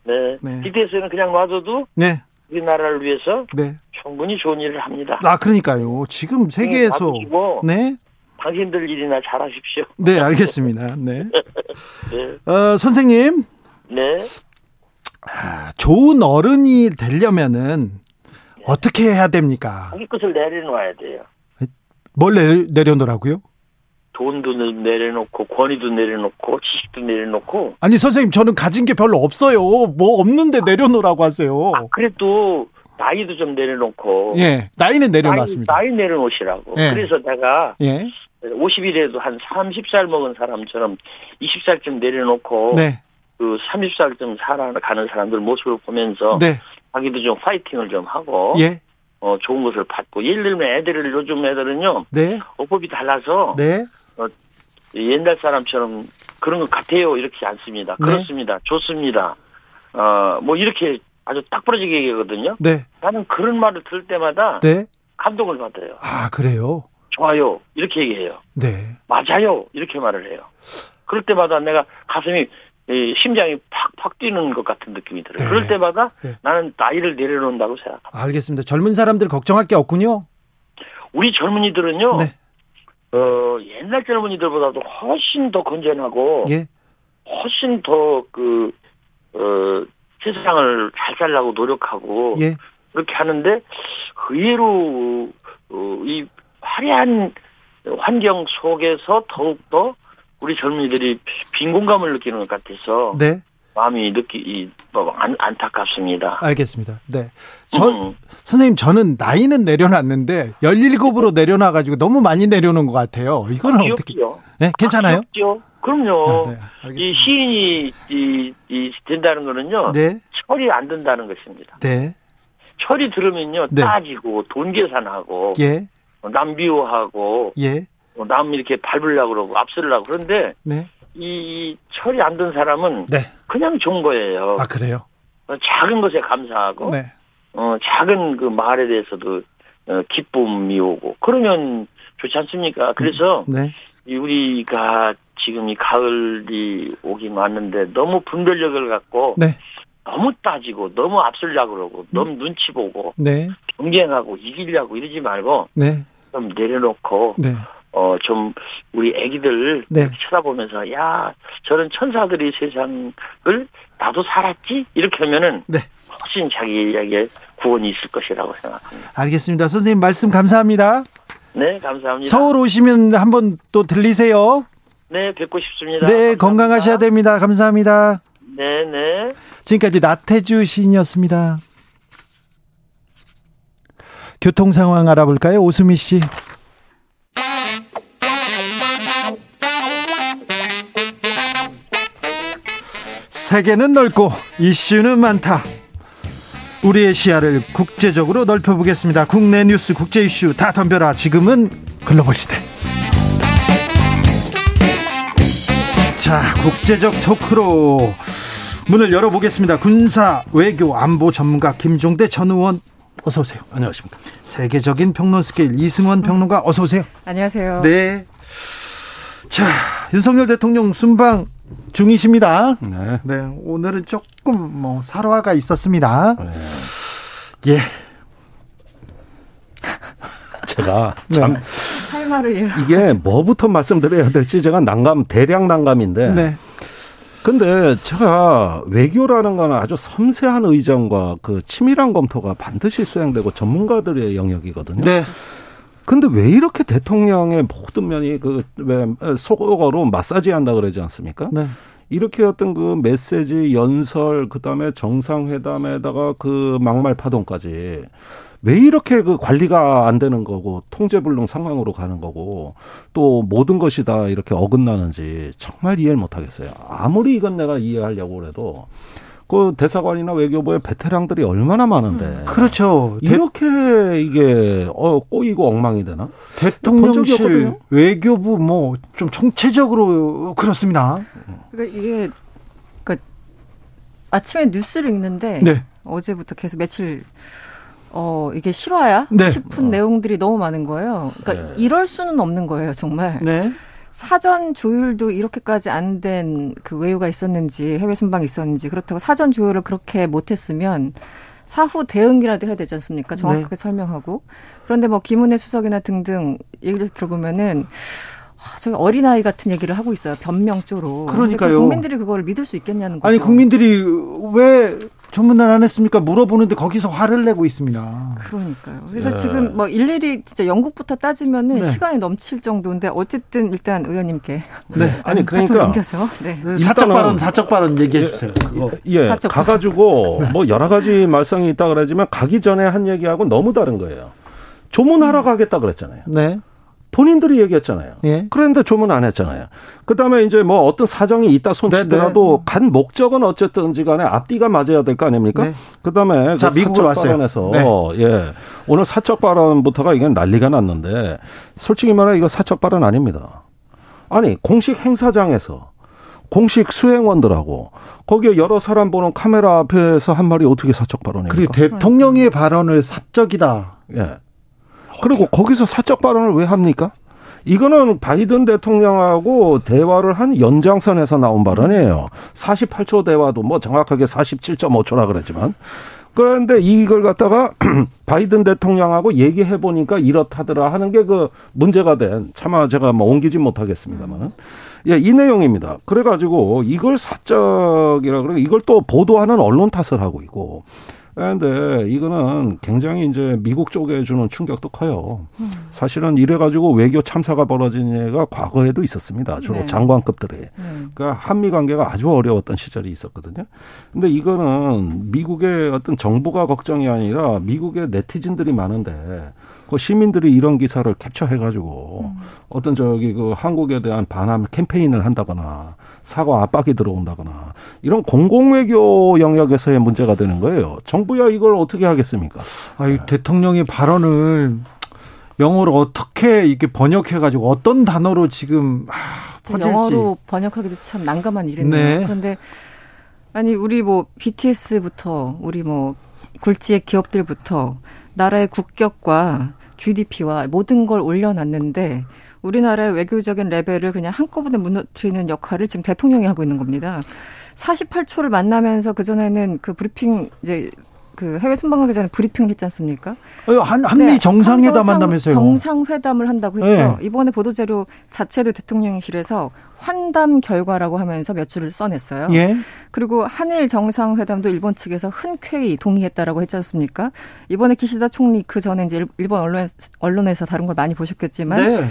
네. 네. BTS는 그냥 놔둬도. 네. 우리나라를 위해서 네. 충분히 좋은 일을 합니다. 아, 그러니까요. 지금 세계에서. 네. 당신들 일이나 잘하십시오. 네, 알겠습니다. 네. 네. 선생님. 네. 좋은 어른이 되려면은 네. 어떻게 해야 됩니까? 자기 것을 내려놓아야 돼요. 뭘 내려놓으라고요? 돈도 내려놓고 권위도 내려놓고 지식도 내려놓고. 아니 선생님 저는 가진 게 별로 없어요. 뭐 없는데 내려놓으라고 하세요. 아, 그래도 나이도 좀 내려놓고. 예, 나이는 내려놨습니다. 나이 내려놓으시라고. 예. 그래서 내가 예. 50일에도 한 30살 먹은 사람처럼 20살쯤 내려놓고 네. 그 30살쯤 살아가는 사람들 모습을 보면서 네. 자기도 좀 파이팅을 좀 하고 예. 좋은 것을 받고. 예를 들면 애들을 요즘 애들은요. 네. 어법이 달라서 네. 옛날 사람처럼 그런 것 같아요. 이렇게 않습니다. 네. 그렇습니다. 좋습니다. 뭐 이렇게 아주 딱 부러지게 얘기하거든요. 네. 나는 그런 말을 들을 때마다 네. 감동을 받아요. 아, 그래요? 좋아요. 이렇게 얘기해요. 네. 맞아요. 이렇게 말을 해요. 그럴 때마다 내가 가슴이 심장이 팍팍 뛰는 것 같은 느낌이 들어요. 네. 그럴 때마다 네. 나는 나이를 내려놓는다고 생각합니다. 알겠습니다. 젊은 사람들 걱정할 게 없군요. 우리 젊은이들은요. 네. 옛날 젊은이들보다도 훨씬 더 건전하고 예. 훨씬 더 세상을 잘 살려고 노력하고 예. 그렇게 하는데 의외로 이 화려한 환경 속에서 더욱더 우리 젊은이들이 빈곤감을 느끼는 것 같아서 네. 마음이 안타깝습니다. 알겠습니다. 네, 선생님 저는 나이는 내려놨는데 17으로 내려놔가지고 너무 많이 내려놓은 것 같아요. 이거는 어떻게? 네, 괜찮아요? 귀엽죠. 그럼요. 아, 네. 이 시인이 된다는 거는요. 네. 철이 안 든다는 것입니다. 네. 철이 들으면요 네. 따지고 돈 계산하고 예. 남 비호하고 예. 남 이렇게 밟으려고 그러고 앞서려고. 그런데 네. 이 철이 안 든 사람은 네. 그냥 좋은 거예요. 아, 그래요? 작은 것에 감사하고 네. 작은 그 말에 대해서도 기쁨이 오고 그러면 좋지 않습니까? 그래서 네. 우리가 지금 이 가을이 오긴 왔는데 너무 분별력을 갖고 네. 너무 따지고 너무 앞서려고 그러고 너무 눈치 보고 네. 경쟁하고 이기려고 이러지 말고 네. 좀 내려놓고 네. 좀, 우리 애기들 네. 쳐다보면서, 야, 저런 천사들이 세상을 나도 살았지? 이렇게 하면은, 네. 훨씬 자기에게 구원이 있을 것이라고 생각합니다. 알겠습니다. 선생님, 말씀 감사합니다. 네, 감사합니다. 서울 오시면 한번 또 들리세요. 네, 뵙고 싶습니다. 네, 감사합니다. 건강하셔야 됩니다. 감사합니다. 네네. 지금까지 나태주 시인이었습니다. 교통 상황 알아볼까요? 오수미 씨. 세계는 넓고 이슈는 많다. 우리의 시야를 국제적으로 넓혀보겠습니다. 국내 뉴스, 국제 이슈 다 덤벼라. 지금은 글로벌 시대. 자, 국제적 토크로 문을 열어보겠습니다. 군사, 외교, 안보 전문가 김종대 전 의원 어서 오세요. 안녕하십니까. 세계적인 평론 스케일 이승원 평론가 어서 오세요. 안녕하세요. 네. 자, 윤석열 대통령 순방 중이십니다. 네. 네. 오늘은 조금 살화가 있었습니다. 네. 예. 제가 참 네. 할 말을 이게 뭐부터 말씀드려야 될지 제가 대량 난감인데. 네. 근데 제가 외교라는 건 아주 섬세한 의정과 그 치밀한 검토가 반드시 수행되고 전문가들의 영역이거든요. 네. 근데 왜 이렇게 대통령의 모든 면이 속어로 마사지한다 그러지 않습니까? 네. 이렇게 어떤 그 메시지, 연설, 그 다음에 정상회담에다가 그 막말 파동까지 왜 이렇게 그 관리가 안 되는 거고 통제불능 상황으로 가는 거고 또 모든 것이 다 이렇게 어긋나는지 정말 이해를 못 하겠어요. 아무리 이건 내가 이해하려고 해도. 그 대사관이나 외교부에 베테랑들이 얼마나 많은데. 그렇죠. 이렇게 이게 꼬이고 엉망이 되나? 대통령실 외교부 뭐 좀 총체적으로 그렇습니다. 그러니까 이게 그러니까 아침에 뉴스를 읽는데 네. 어제부터 계속 며칠 이게 실화야 네. 싶은 내용들이 너무 많은 거예요. 그러니까 네. 이럴 수는 없는 거예요, 정말. 네. 사전 조율도 이렇게까지 안 된 그 외유가 있었는지 해외 순방이 있었는지 그렇다고 사전 조율을 그렇게 못했으면 사후 대응이라도 해야 되지 않습니까? 정확하게 네. 설명하고. 그런데 뭐 김은혜 수석이나 등등 얘기를 들어보면은 저기 어린아이 같은 얘기를 하고 있어요. 변명조로. 그러니까요. 국민들이 그걸 믿을 수 있겠냐는 거죠. 아니 국민들이 왜 전문단 안 했습니까? 물어보는데 거기서 화를 내고 있습니다. 그러니까요. 그래서 네. 지금 뭐 일일이 진짜 영국부터 따지면은 네. 시간이 넘칠 정도인데 어쨌든 일단 의원님께 네. 아니 그러니까 네. 네. 사적 발언 얘기해 주세요. 예. 가가지고 뭐 여러 가지 말썽이 있다 그러지만 가기 전에 한 얘기하고 너무 다른 거예요. 조문하러 가겠다 그랬잖아요. 네. 본인들이 얘기했잖아요. 예. 그런데 조문 안 했잖아요. 그다음에 이제 뭐 어떤 사정이 있다 손치더라도 간 목적은 어쨌든지 간에 앞뒤가 맞아야 될 거 아닙니까? 네. 그다음에 자, 그 미국으로 왔어요. 네. 예. 오늘 사적 발언부터가 이게 난리가 났는데 솔직히 말해 이거 사적 발언 아닙니다. 아니 공식 행사장에서 공식 수행원들하고 거기에 여러 사람 보는 카메라 앞에서 한 말이 어떻게 사적 발언입니까? 그리고 대통령의 발언을 사적이다. 예. 그리고 거기서 사적 발언을 왜 합니까? 이거는 바이든 대통령하고 대화를 한 연장선에서 나온 발언이에요. 48초 대화도 뭐 정확하게 47.5초라 그랬지만. 그런데 이걸 갖다가 바이든 대통령하고 얘기해 보니까 이렇다더라 하는 게 그 문제가 된, 차마 제가 뭐 옮기지 못하겠습니다만. 예, 이 내용입니다. 그래가지고 이걸 사적이라 그러고 이걸 또 보도하는 언론 탓을 하고 있고. 근데 이거는 굉장히 이제 미국 쪽에 주는 충격도 커요. 사실은 이래가지고 외교 참사가 벌어진 예가 과거에도 있었습니다. 주로 네. 장관급들이. 그러니까 한미 관계가 아주 어려웠던 시절이 있었거든요. 근데 이거는 미국의 어떤 정부가 걱정이 아니라 미국의 네티즌들이 많은데 그 시민들이 이런 기사를 캡처해가지고 어떤 저기 그 한국에 대한 반함 캠페인을 한다거나 사과 압박이 들어온다거나 이런 공공외교 영역에서의 문제가 되는 거예요. 정부야 이걸 어떻게 하겠습니까? 아유, 네. 대통령의 발언을 영어로 어떻게 이렇게 번역해가지고 어떤 단어로 지금 퍼질지. 영어로 번역하기도 참 난감한 일이네요. 네. 그런데 아니 우리 뭐 BTS부터 우리 뭐 굴지의 기업들부터 나라의 국격과 GDP와 모든 걸 올려놨는데 우리나라의 외교적인 레벨을 그냥 한꺼번에 무너뜨리는 역할을 지금 대통령이 하고 있는 겁니다. 48초를 만나면서 그전에는 그 브리핑 이제 그 해외 순방하기 전에 브리핑을 했지 않습니까? 한미 정상회담 한다면서요. 정상회담을 한다고 했죠. 네. 이번에 보도자료 자체도 대통령실에서 환담 결과라고 하면서 몇 줄을 써냈어요. 예. 그리고 한일 정상회담도 일본 측에서 흔쾌히 동의했다라고 했지 않습니까? 이번에 기시다 총리 그 전에 이제 일본 언론에서 다른 걸 많이 보셨겠지만 네.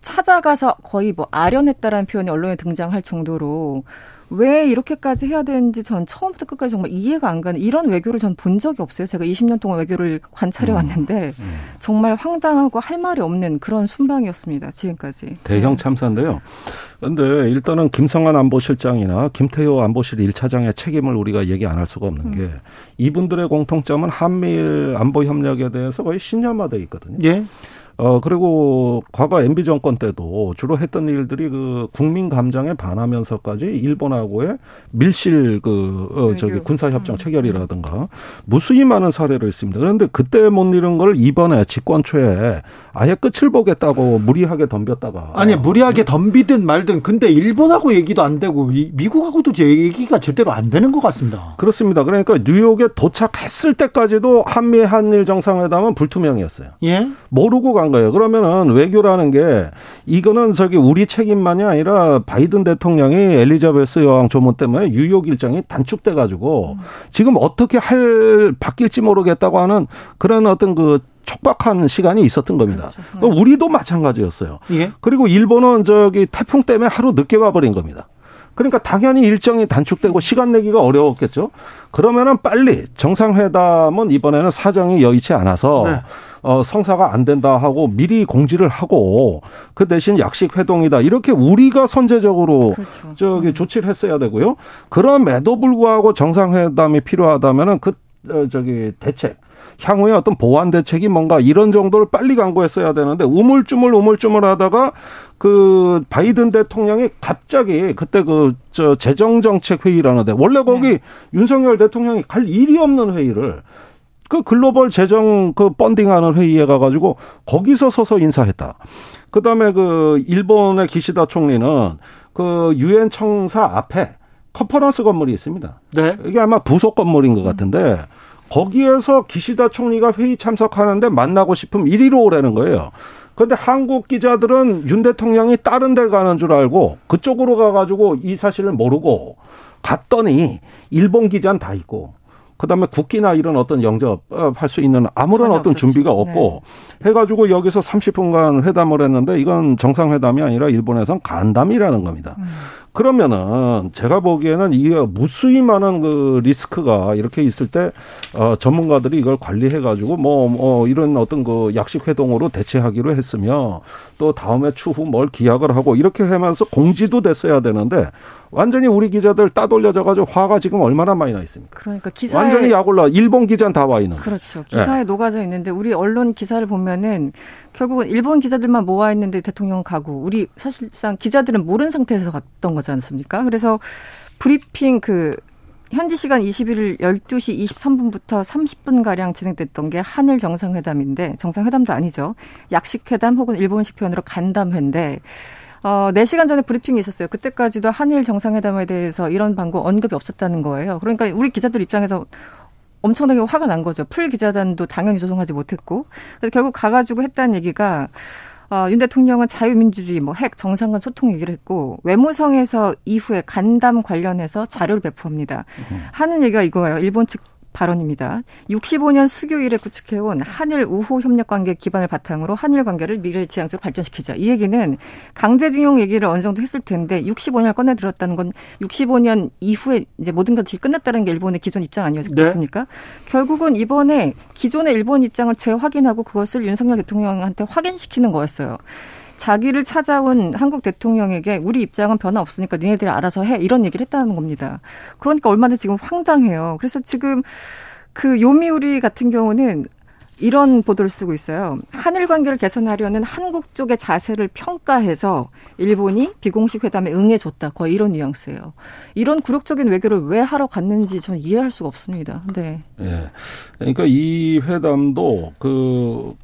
찾아가서 거의 뭐 아련했다라는 표현이 언론에 등장할 정도로 왜 이렇게까지 해야 되는지 전 처음부터 끝까지 정말 이해가 안 가는 이런 외교를 전 본 적이 없어요. 제가 20년 동안 외교를 관찰해 왔는데 정말 황당하고 할 말이 없는 그런 순방이었습니다. 지금까지. 대형 참사인데요. 그런데 일단은 김성한 안보실장이나 김태호 안보실 1차장의 책임을 우리가 얘기 안 할 수가 없는 게 이분들의 공통점은 한미일 안보협력에 대해서 거의 신념화되어 있거든요. 예. 그리고 과거 MB 정권 때도 주로 했던 일들이 그 국민 감정에 반하면서까지 일본하고의 밀실 저기 군사협정 체결이라든가 무수히 많은 사례를 있습니다. 그런데 그때 못 이룬 걸 이번에 집권 초에 아예 끝을 보겠다고 무리하게 덤볐다가. 아니, 무리하게 덤비든 말든 근데 일본하고 얘기도 안 되고 미국하고도 얘기가 제대로 안 되는 것 같습니다. 그렇습니다. 그러니까 뉴욕에 도착했을 때까지도 한미 한일 정상회담은 불투명이었어요. 예. 모르고 간 거예요. 그러면은 외교라는 게 이거는 저기 우리 책임만이 아니라 바이든 대통령이 엘리자베스 여왕 조문 때문에 뉴욕 일정이 단축돼 가지고 지금 어떻게 바뀔지 모르겠다고 하는 그런 어떤 그 촉박한 시간이 있었던 겁니다. 그렇죠. 우리도 마찬가지였어요. 예? 그리고 일본은 저기 태풍 때문에 하루 늦게 와버린 겁니다. 그러니까 당연히 일정이 단축되고 시간 내기가 어려웠겠죠. 그러면은 빨리 정상회담은 이번에는 사정이 여의치 않아서 네. 성사가 안 된다 하고 미리 공지를 하고 그 대신 약식 회동이다. 이렇게 우리가 선제적으로 그렇죠. 저기 조치를 했어야 되고요. 그럼에도 불구하고 정상회담이 필요하다면은 저기 대책. 향후에 어떤 보완 대책이 뭔가 이런 정도를 빨리 강구했어야 되는데 우물쭈물 하다가 그 바이든 대통령이 갑자기 그때 그 재정정책 회의라는데 원래 거기 네. 윤석열 대통령이 갈 일이 없는 회의를 그 글로벌 재정 그 펀딩하는 회의에 가가지고 거기서 서서 인사했다. 그 다음에 그 일본의 기시다 총리는 그 유엔 청사 앞에 컨퍼런스 건물이 있습니다. 네. 이게 아마 부속 건물인 것 같은데. 거기에서 기시다 총리가 회의 참석하는데 만나고 싶으면 이리로 오라는 거예요. 그런데 한국 기자들은 윤 대통령이 다른 데 가는 줄 알고 그쪽으로 가가지고 이 사실을 모르고 갔더니 일본 기자는 다 있고 그다음에 국기나 이런 어떤 영접할 수 있는 아무런 어떤 준비가 없고 네. 해가지고 여기서 30분간 회담을 했는데 이건 정상회담이 아니라 일본에선 간담이라는 겁니다. 그러면은 제가 보기에는 이 무수히 많은 그 리스크가 이렇게 있을 때 전문가들이 이걸 관리해가지고 이런 어떤 그 약식 회동으로 대체하기로 했으며 또 다음에 추후 뭘 기약을 하고 이렇게 하면서 공지도 됐어야 되는데 완전히 우리 기자들 따돌려져가지고 화가 지금 얼마나 많이 나 있습니까? 그러니까 기사에 완전히 약올라 일본 기자는 다 와 있는. 그렇죠. 기사에 네. 녹아져 있는데 우리 언론 기사를 보면은 결국은 일본 기자들만 모아 있는데 대통령 가고 우리 사실상 기자들은 모른 상태에서 갔던 거지 않습니까? 그래서 브리핑 현지 시간 21일 12시 23분부터 30분 가량 진행됐던 게 한일 정상회담인데 정상회담도 아니죠. 약식회담 혹은 일본식 표현으로 간담회인데. 4시간 전에 브리핑이 있었어요. 그때까지도 한일 정상회담에 대해서 이런 방구 언급이 없었다는 거예요. 그러니까 우리 기자들 입장에서 엄청나게 화가 난 거죠. 풀 기자단도 당연히 조성하지 못했고. 그래서 결국 가가지고 했다는 얘기가 윤 대통령은 자유민주주의, 핵, 정상간 소통 얘기를 했고 외무성에서 이후에 간담 관련해서 자료를 배포합니다. 하는 얘기가 이거예요. 일본 측 발언입니다. 65년 수교일에 구축해온 한일 우호 협력관계 기반을 바탕으로 한일 관계를 미래지향적으로 발전시키자. 이 얘기는 강제징용 얘기를 어느 정도 했을 텐데 65년을 꺼내들었다는 건 65년 이후에 이제 모든 것들이 끝났다는 게 일본의 기존 입장 아니었습니까? 네. 결국은 이번에 기존의 일본 입장을 재확인하고 그것을 윤석열 대통령한테 확인시키는 거였어요. 자기를 찾아온 한국 대통령에게 우리 입장은 변화 없으니까 니네들이 알아서 해. 이런 얘기를 했다는 겁니다. 그러니까 얼마나 지금 황당해요. 그래서 지금 요미우리 같은 경우는 이런 보도를 쓰고 있어요. 한일 관계를 개선하려는 한국 쪽의 자세를 평가해서 일본이 비공식 회담에 응해줬다. 거의 이런 뉘앙스예요. 이런 굴욕적인 외교를 왜 하러 갔는지 저는 이해할 수가 없습니다. 네. 예. 그러니까 이 회담도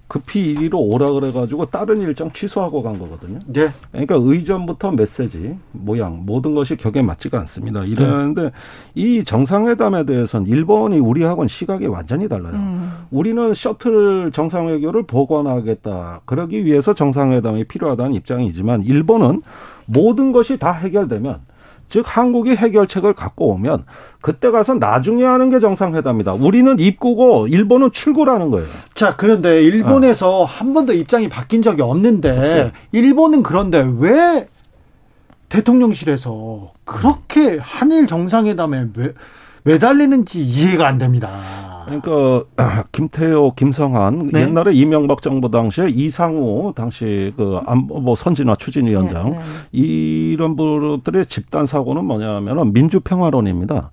급히 이리로 오라 그래가지고 다른 일정 취소하고 간 거거든요. 네. 그러니까 의전부터 메시지, 모양, 모든 것이 격에 맞지가 않습니다. 이러는데 이 정상회담에 대해서는 일본이 우리하고는 시각이 완전히 달라요. 우리는 셔틀 정상회교를 복원하겠다. 그러기 위해서 정상회담이 필요하다는 입장이지만 일본은 모든 것이 다 해결되면 즉 한국이 해결책을 갖고 오면 그때 가서 나중에 하는 게 정상회담이다. 우리는 입구고 일본은 출구라는 거예요. 자, 그런데 일본에서 한 번도 입장이 바뀐 적이 없는데 그렇지. 일본은 그런데 왜 대통령실에서 그렇게 한일 정상회담에 매달리는지 이해가 안 됩니다. 그러니까 김태호, 김성한 네. 옛날에 이명박 정부 당시에 이상우 당시 선진화 추진위원장 네, 네. 이런 분들의 집단 사고는 뭐냐면은 민주평화론입니다.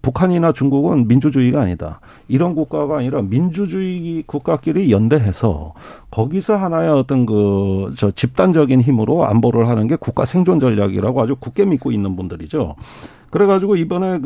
북한이나 중국은 민주주의가 아니다. 이런 국가가 아니라 민주주의 국가끼리 연대해서 거기서 하나의 어떤 집단적인 힘으로 안보를 하는 게 국가 생존 전략이라고 아주 굳게 믿고 있는 분들이죠. 그래가지고 이번에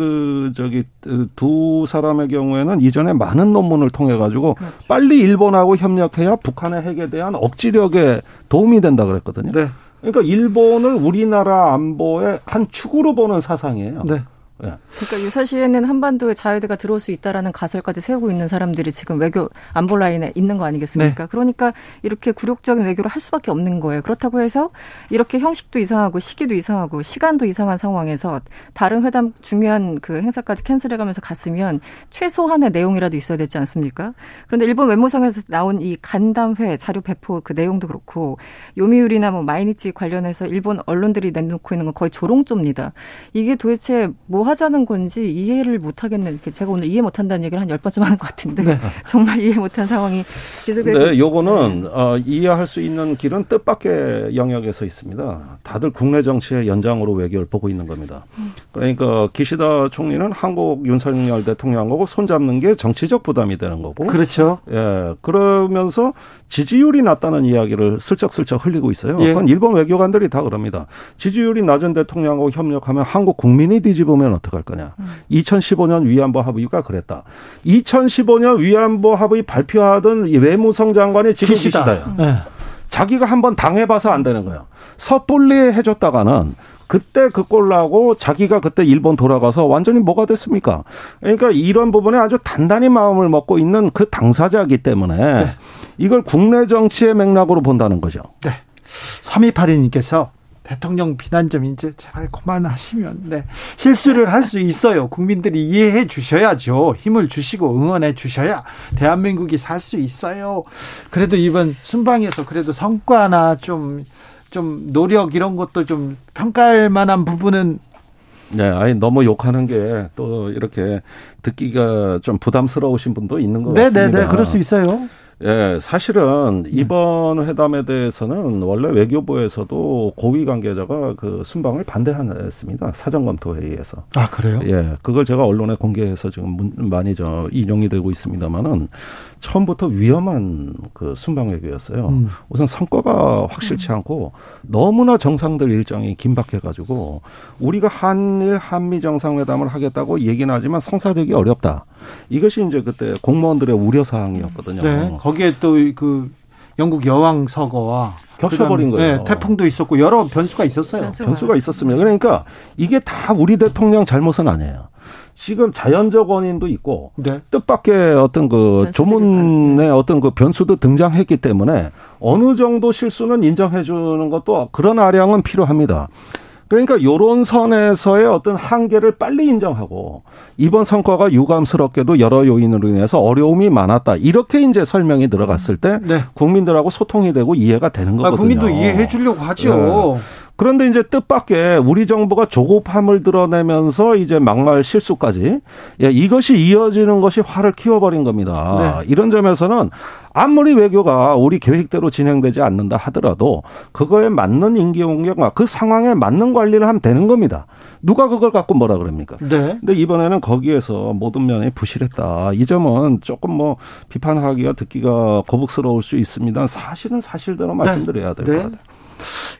두 사람의 경우에는 이전에 많은 논문을 통해가지고 그렇죠. 빨리 일본하고 협력해야 북한의 핵에 대한 억지력에 도움이 된다 그랬거든요. 네. 그러니까 일본을 우리나라 안보의 한 축으로 보는 사상이에요. 네. 네. 그러니까 유사시에는 한반도에 자유대가 들어올 수 있다라는 가설까지 세우고 있는 사람들이 지금 외교 안보 라인에 있는 거 아니겠습니까? 네. 그러니까 이렇게 굴욕적인 외교를 할 수밖에 없는 거예요. 그렇다고 해서 이렇게 형식도 이상하고 시기도 이상하고 시간도 이상한 상황에서 다른 회담 중요한 행사까지 캔슬해가면서 갔으면 최소한의 내용이라도 있어야 되지 않습니까? 그런데 일본 외무성에서 나온 이 간담회 자료 배포 내용도 그렇고 요미우리나 마이니치 관련해서 일본 언론들이 내놓고 있는 건 거의 조롱조입니다. 이게 도대체 뭐 하자는 건지 이해를 못하겠는 제가 오늘 이해 못한다는 얘기를 한 10번쯤 하는 것 같은데 네. 정말 이해 못한 상황이 계속되고 네, 요거는 이해할 수 있는 길은 뜻밖의 영역에서 있습니다. 다들 국내 정치의 연장으로 외교를 보고 있는 겁니다. 그러니까 기시다 총리는 한국 윤석열 대통령하고 손잡는 게 정치적 부담이 되는 거고 그렇죠. 예, 그러면서 지지율이 낮다는 이야기를 슬쩍슬쩍 흘리고 있어요. 예. 그건 일본 외교관들이 다 그럽니다. 지지율이 낮은 대통령하고 협력하면 한국 국민이 뒤집으면 어떡할 거냐. 2015년 위안부 합의가 그랬다. 2015년 위안부 합의 발표하던 외무성 장관이 지금 기시다예요. 자기가 한번 당해봐서 안 되는 거예요. 섣불리 해줬다가는 그때 그 꼴 나고 자기가 그때 일본 돌아가서 완전히 뭐가 됐습니까? 그러니까 이런 부분에 아주 단단히 마음을 먹고 있는 그 당사자이기 때문에 네. 이걸 국내 정치의 맥락으로 본다는 거죠. 네. 3282님께서 대통령 비난 좀 이제 제발 그만하시면 네. 실수를 할 수 있어요. 국민들이 이해해 주셔야죠. 힘을 주시고 응원해 주셔야 대한민국이 살 수 있어요. 그래도 이번 순방에서 그래도 성과나 좀 노력 이런 것도 좀 평가할 만한 부분은 네, 아니 너무 욕하는 게 또 이렇게 듣기가 좀 부담스러우신 분도 있는 것 같습니다. 네, 그럴 수 있어요. 예, 사실은 이번 회담에 대해서는 원래 외교부에서도 고위 관계자가 그 순방을 반대했습니다. 사전검토회의에서. 아, 그래요? 예, 그걸 제가 언론에 공개해서 지금 많이 인용이 되고 있습니다만은 처음부터 위험한 그 순방 외교였어요. 우선 성과가 확실치 않고 너무나 정상들 일정이 긴박해가지고 우리가 한일 한미 정상회담을 하겠다고 얘기는 하지만 성사되기 어렵다. 이것이 이제 그때 공무원들의 우려사항이었거든요. 네. 거기에 또 그 영국 여왕 서거와 겹쳐버린 거예요. 네, 태풍도 있었고 여러 변수가 있었어요. 변수가 있었습니다. 그러니까 이게 다 우리 대통령 잘못은 아니에요. 지금 자연적 원인도 있고 네. 뜻밖의 어떤 그 조문의 어떤 그 변수도 등장했기 때문에 어느 정도 실수는 인정해 주는 것도 그런 아량은 필요합니다. 그러니까 요런 선에서의 어떤 한계를 빨리 인정하고 이번 성과가 유감스럽게도 여러 요인으로 인해서 어려움이 많았다. 이렇게 이제 설명이 들어갔을 때 네. 국민들하고 소통이 되고 이해가 되는 거거든요. 아, 국민도 이해해 주려고 하죠. 네. 그런데 이제 뜻밖의 우리 정부가 조급함을 드러내면서 이제 막말 실수까지 예, 이것이 이어지는 것이 화를 키워버린 겁니다. 네. 이런 점에서는 아무리 외교가 우리 계획대로 진행되지 않는다 하더라도 그거에 맞는 임기 공격과 그 상황에 맞는 관리를 하면 되는 겁니다. 누가 그걸 갖고 뭐라 그럽니까? 네. 근데 이번에는 거기에서 모든 면이 부실했다. 이 점은 조금 뭐 비판하기가 듣기가 거북스러울 수 있습니다. 사실은 사실대로 말씀드려야 될 것 같아요. 네.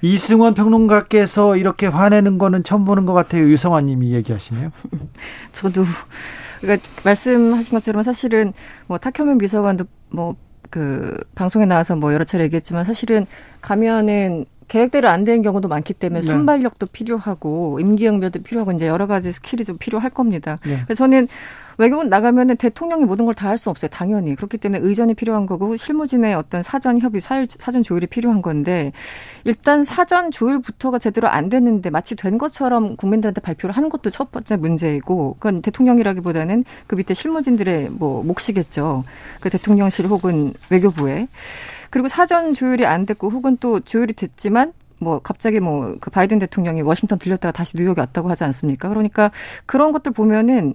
이승원 평론가께서 이렇게 화내는 거는 처음 보는 것 같아요. 유성환 님이 얘기하시네요. 저도 그러니까 말씀하신 것처럼 사실은 뭐 탁현민 비서관도 뭐 그 방송에 나와서 뭐 여러 차례 얘기했지만 사실은 가면은 계획대로 안 되는 경우도 많기 때문에 순발력도 필요하고 임기응변도 필요하고 이제 여러 가지 스킬이 좀 필요할 겁니다. 네. 그래서 저는 외교는 나가면은 대통령이 모든 걸 다 할 수 없어요. 당연히. 그렇기 때문에 의전이 필요한 거고 실무진의 어떤 사전 협의, 사전 조율이 필요한 건데 일단 사전 조율부터가 제대로 안 됐는데 마치 된 것처럼 국민들한테 발표를 하는 것도 첫 번째 문제이고 그건 대통령이라기보다는 그 밑에 실무진들의 뭐 몫이겠죠. 그 대통령실 혹은 외교부에. 그리고 사전 조율이 안 됐고 혹은 또 조율이 됐지만 뭐 갑자기 뭐 그 바이든 대통령이 워싱턴 들렸다가 다시 뉴욕에 왔다고 하지 않습니까? 그러니까 그런 것들 보면은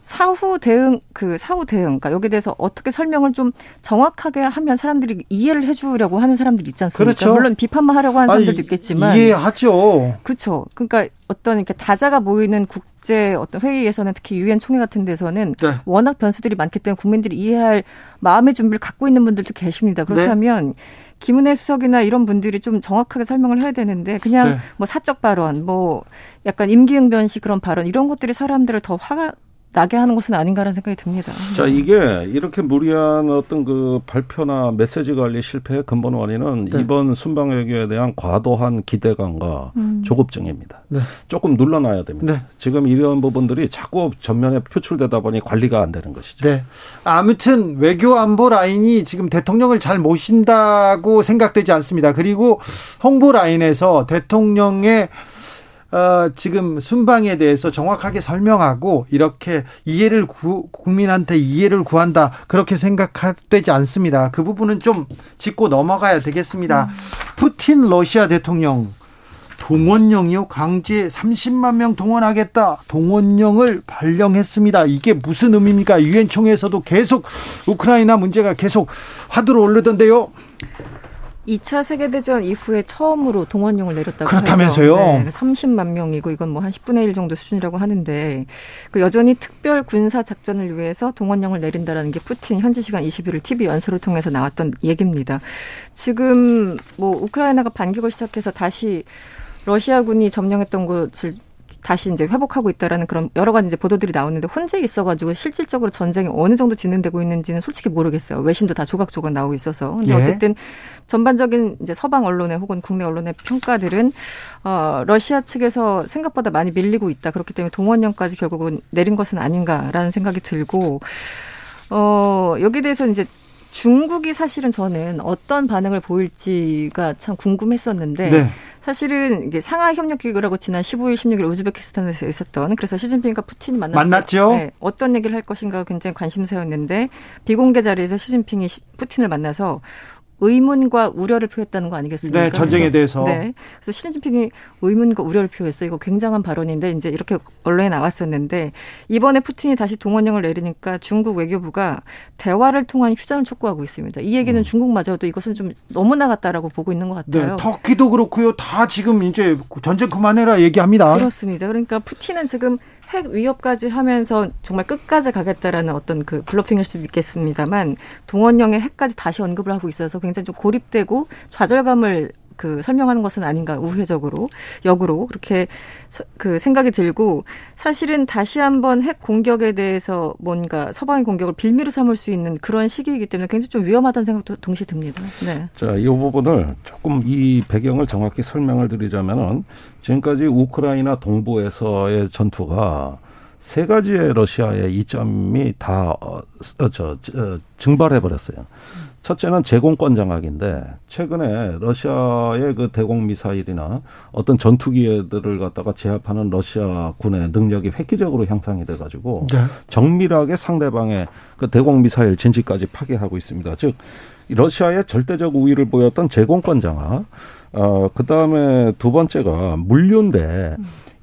사후 대응, 그러니까 여기에 대해서 어떻게 설명을 좀 정확하게 하면 사람들이 이해를 해주려고 하는 사람들이 있지 않습니까? 그렇죠. 물론 비판만 하려고 하는 사람들도 있겠지만 이해하죠. 그렇죠. 그러니까 어떤 이렇게 다자가 모이는 국제 어떤 회의에서는 특히 유엔 총회 같은 데서는 네. 워낙 변수들이 많기 때문에 국민들이 이해할 마음의 준비를 갖고 있는 분들도 계십니다. 그렇다면 네. 김은혜 수석이나 이런 분들이 좀 정확하게 설명을 해야 되는데 그냥 네. 뭐 사적 발언, 뭐 약간 임기응변식 그런 발언 이런 것들이 사람들을 더 화가 나게 하는 것은 아닌가라는 생각이 듭니다. 자, 이게 이렇게 무리한 어떤 그 발표나 메시지 관리 실패의 근본 원인은 네. 이번 순방 외교에 대한 과도한 기대감과 조급증입니다. 네. 조금 눌러놔야 됩니다. 네. 지금 이런 부분들이 자꾸 전면에 표출되다 보니 관리가 안 되는 것이죠. 네. 아무튼 외교 안보 라인이 지금 대통령을 잘 모신다고 생각되지 않습니다. 그리고 홍보 라인에서 대통령의 지금 순방에 대해서 정확하게 설명하고 이렇게 이해를 국민한테 이해를 구한다 그렇게 생각되지 않습니다. 그 부분은 좀 짚고 넘어가야 되겠습니다. 푸틴 러시아 대통령 동원령이요? 강제 30만 명 동원하겠다. 동원령을 발령했습니다. 이게 무슨 의미입니까? 유엔 총회에서도 계속 우크라이나 문제가 계속 화두로 오르던데요. 2차 세계대전 이후에 처음으로 동원령을 내렸다고 그렇다면서요? 하죠. 네, 30만 명이고 이건 뭐 한 10분의 1 정도 수준이라고 하는데 그 여전히 특별 군사 작전을 위해서 동원령을 내린다라는 게 푸틴 현지 시간 21일 TV 연설을 통해서 나왔던 얘기입니다. 지금 뭐 우크라이나가 반격을 시작해서 다시 러시아군이 점령했던 곳을 다시 이제 회복하고 있다라는 그런 여러 가지 이제 보도들이 나오는데 혼재 있어가지고 실질적으로 전쟁이 어느 정도 진행되고 있는지는 솔직히 모르겠어요. 외신도 다 조각조각 나오고 있어서. 근데 예. 어쨌든 전반적인 이제 서방 언론의 혹은 국내 언론의 평가들은 러시아 측에서 생각보다 많이 밀리고 있다. 그렇기 때문에 동원령까지 결국은 내린 것은 아닌가라는 생각이 들고 여기에 대해서 이제 중국이 사실은 저는 어떤 반응을 보일지가 참 궁금했었는데 네. 사실은 이게 상하 협력기구라고 지난 15일, 16일 우즈베키스탄에서 있었던 그래서 시진핑과 푸틴이 만났죠. 네, 어떤 얘기를 할 것인가 굉장히 관심사였는데 비공개 자리에서 시진핑이 푸틴을 만나서 의문과 우려를 표했다는 거 아니겠습니까? 네, 전쟁에 대해서. 네, 그래서 시진핑이 의문과 우려를 표했어요. 이거 굉장한 발언인데 이제 이렇게 언론에 나왔었는데 이번에 푸틴이 다시 동원령을 내리니까 중국 외교부가 대화를 통한 휴전을 촉구하고 있습니다. 이 얘기는 중국마저도 이것은 좀 너무 나갔다라고 보고 있는 것 같아요. 네, 터키도 그렇고요. 다 지금 이제 전쟁 그만해라 얘기합니다. 그렇습니다. 그러니까 푸틴은 지금 핵 위협까지 하면서 정말 끝까지 가겠다라는 어떤 그 블러핑일 수도 있겠습니다만 동원령의 핵까지 다시 언급을 하고 있어서 굉장히 좀 고립되고 좌절감을 그 설명하는 것은 아닌가 우회적으로 역으로 그렇게 그 생각이 들고 사실은 다시 한번 핵 공격에 대해서 뭔가 서방의 공격을 빌미로 삼을 수 있는 그런 시기이기 때문에 굉장히 좀 위험하다는 생각도 동시에 듭니다. 네. 자, 이 부분을 조금 이 배경을 정확히 설명을 드리자면은 지금까지 우크라이나 동부에서의 전투가 세 가지의 러시아의 이점이 다 증발해버렸어요. 첫째는 제공권 장악인데 최근에 러시아의 그 대공 미사일이나 어떤 전투기들을 갖다가 제압하는 러시아 군의 능력이 획기적으로 향상이 돼가지고 네. 정밀하게 상대방의 그 대공 미사일 진지까지 파괴하고 있습니다. 즉 러시아의 절대적 우위를 보였던 제공권 장악. 그 다음에 두 번째가 물류인데.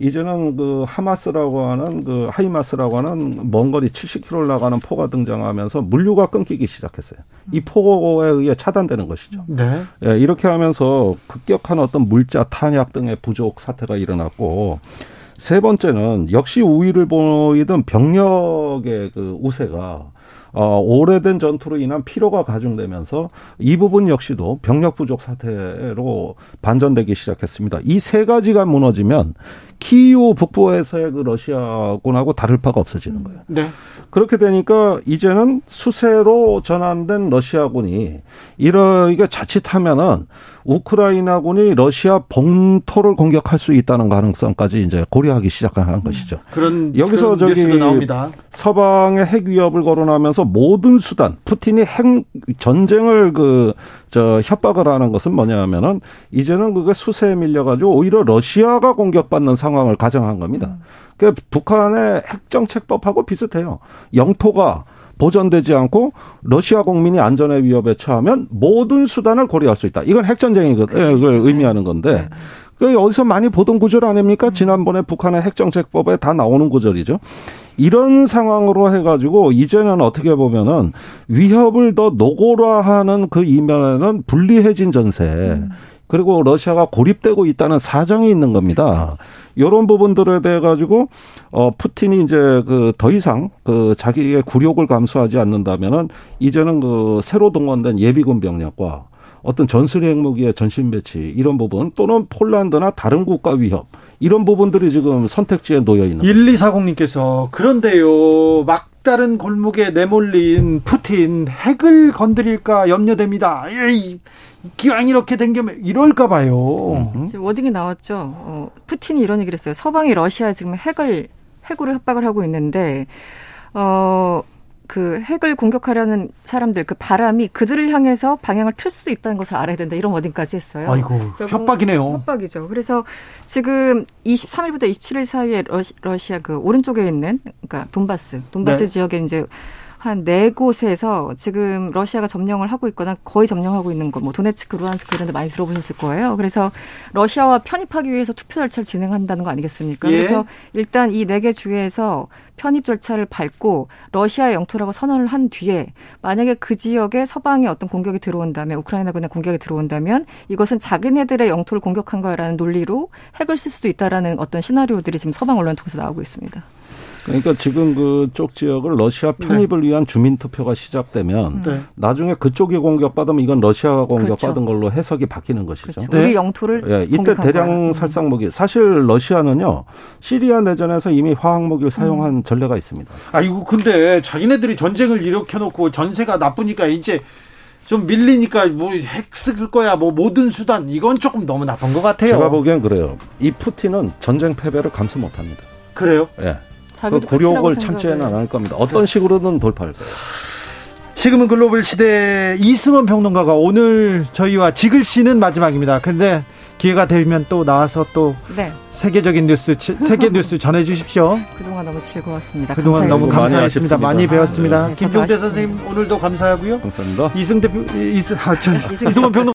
이제는 그 하마스라고 하는 그 하이마스라고 하는 먼 거리 70km를 나가는 포가 등장하면서 물류가 끊기기 시작했어요. 이 포에 의해 차단되는 것이죠. 네. 예, 이렇게 하면서 급격한 어떤 물자 탄약 등의 부족 사태가 일어났고 세 번째는 역시 우위를 보이던 병력의 그 우세가 오래된 전투로 인한 피로가 가중되면서 이 부분 역시도 병력 부족 사태로 반전되기 시작했습니다. 이 세 가지가 무너지면 키이우 북부에서의 그 러시아군하고 다를 바가 없어지는 거예요. 네. 그렇게 되니까 이제는 수세로 전환된 러시아군이 이게 자칫하면은 우크라이나군이 러시아 본토를 공격할 수 있다는 가능성까지 이제 고려하기 시작한 것이죠. 그런 여기서 그런 저기 나옵니다. 서방의 핵 위협을 거론하면서 모든 수단, 푸틴이 핵 전쟁을 협박을 하는 것은 뭐냐면은 이제는 그게 수세에 밀려가지고 오히려 러시아가 공격받는 상황을 가정한 겁니다. 그러니까 북한의 핵정책법하고 비슷해요. 영토가 보전되지 않고 러시아 국민이 안전의 위협에 처하면 모든 수단을 고려할 수 있다. 이건 핵전쟁을 의미하는 건데 어디서 많이 보던 구절 아닙니까? 지난번에 북한의 핵정책법에 다 나오는 구절이죠. 이런 상황으로 해가지고 이제는 어떻게 보면은 위협을 더 노골화하는 그 이면에는 불리해진 전세 그리고 러시아가 고립되고 있다는 사정이 있는 겁니다. 이런 부분들에 대해 가지고 푸틴이 이제 그 더 이상 그 자기의 굴욕을 감수하지 않는다면은 이제는 그 새로 동원된 예비군 병력과 어떤 전술 핵무기의 전신 배치 이런 부분 또는 폴란드나 다른 국가 위협 이런 부분들이 지금 선택지에 놓여 있는. 1240님께서 그런데요 막다른 골목에 내몰린 푸틴 핵을 건드릴까 염려됩니다. 에이. 기왕 이렇게 된 게 이럴까 봐요. 지금 워딩이 나왔죠. 푸틴이 이런 얘기를 했어요. 서방이 러시아 지금 핵으로 협박을 하고 있는데 그 핵을 공격하려는 사람들 그 바람이 그들을 향해서 방향을 틀 수도 있다는 것을 알아야 된다. 이런 워딩까지 했어요. 아이고 협박이네요. 협박이죠. 그래서 지금 23일부터 27일 사이에 러시아 그 오른쪽에 있는 그러니까 돈바스 네. 지역에 이제 한 4곳에서 지금 러시아가 점령을 하고 있거나 거의 점령하고 있는 거, 뭐 도네츠크, 루한스크 이런 데 많이 들어보셨을 거예요. 그래서 러시아와 편입하기 위해서 투표 절차를 진행한다는 거 아니겠습니까? 예. 그래서 일단 이 4개 주에서 편입 절차를 밟고 러시아의 영토라고 선언을 한 뒤에 만약에 그 지역에 서방의 어떤 공격이 들어온다면 우크라이나군의 공격이 들어온다면 이것은 자기네들의 영토를 공격한 거라는 논리로 핵을 쓸 수도 있다라는 어떤 시나리오들이 지금 서방 언론 통해서 나오고 있습니다. 그러니까 지금 그쪽 지역을 러시아 편입을 위한 주민 투표가 시작되면 나중에 그쪽이 공격받으면 이건 러시아가 공격받은 걸로 해석이 바뀌는 것이죠. 그렇죠. 우리 영토를 이때 대량 살상무기. 사실 러시아는요. 시리아 내전에서 이미 화학무기를 사용한 전례가 있습니다. 아이고 근데 자기네들이 전쟁을 일으켜놓고 전세가 나쁘니까 이제 좀 밀리니까 뭐 핵 쓸 거야 뭐 모든 수단 이건 조금 너무 나쁜 것 같아요. 제가 보기엔 그래요. 이 푸틴은 전쟁 패배를 감수 못합니다. 그래요? 예. 그 굴욕을 참지는 않을 겁니다. 어떤 식으로든 돌파할 거예요. 지금은 글로벌 시대 이승원 평론가가 오늘 저희와 지글씨는 마지막입니다. 근데 기회가 되면 또 나와서 또 세계적인 뉴스, 세계 뉴스 전해주십시오. 그동안 너무 즐거웠습니다. 그동안 너무 감사했습니다. 많이 배웠습니다. 네, 김종대 선생님 오늘도 감사하고요. 감사합니다. 이승원 평론가.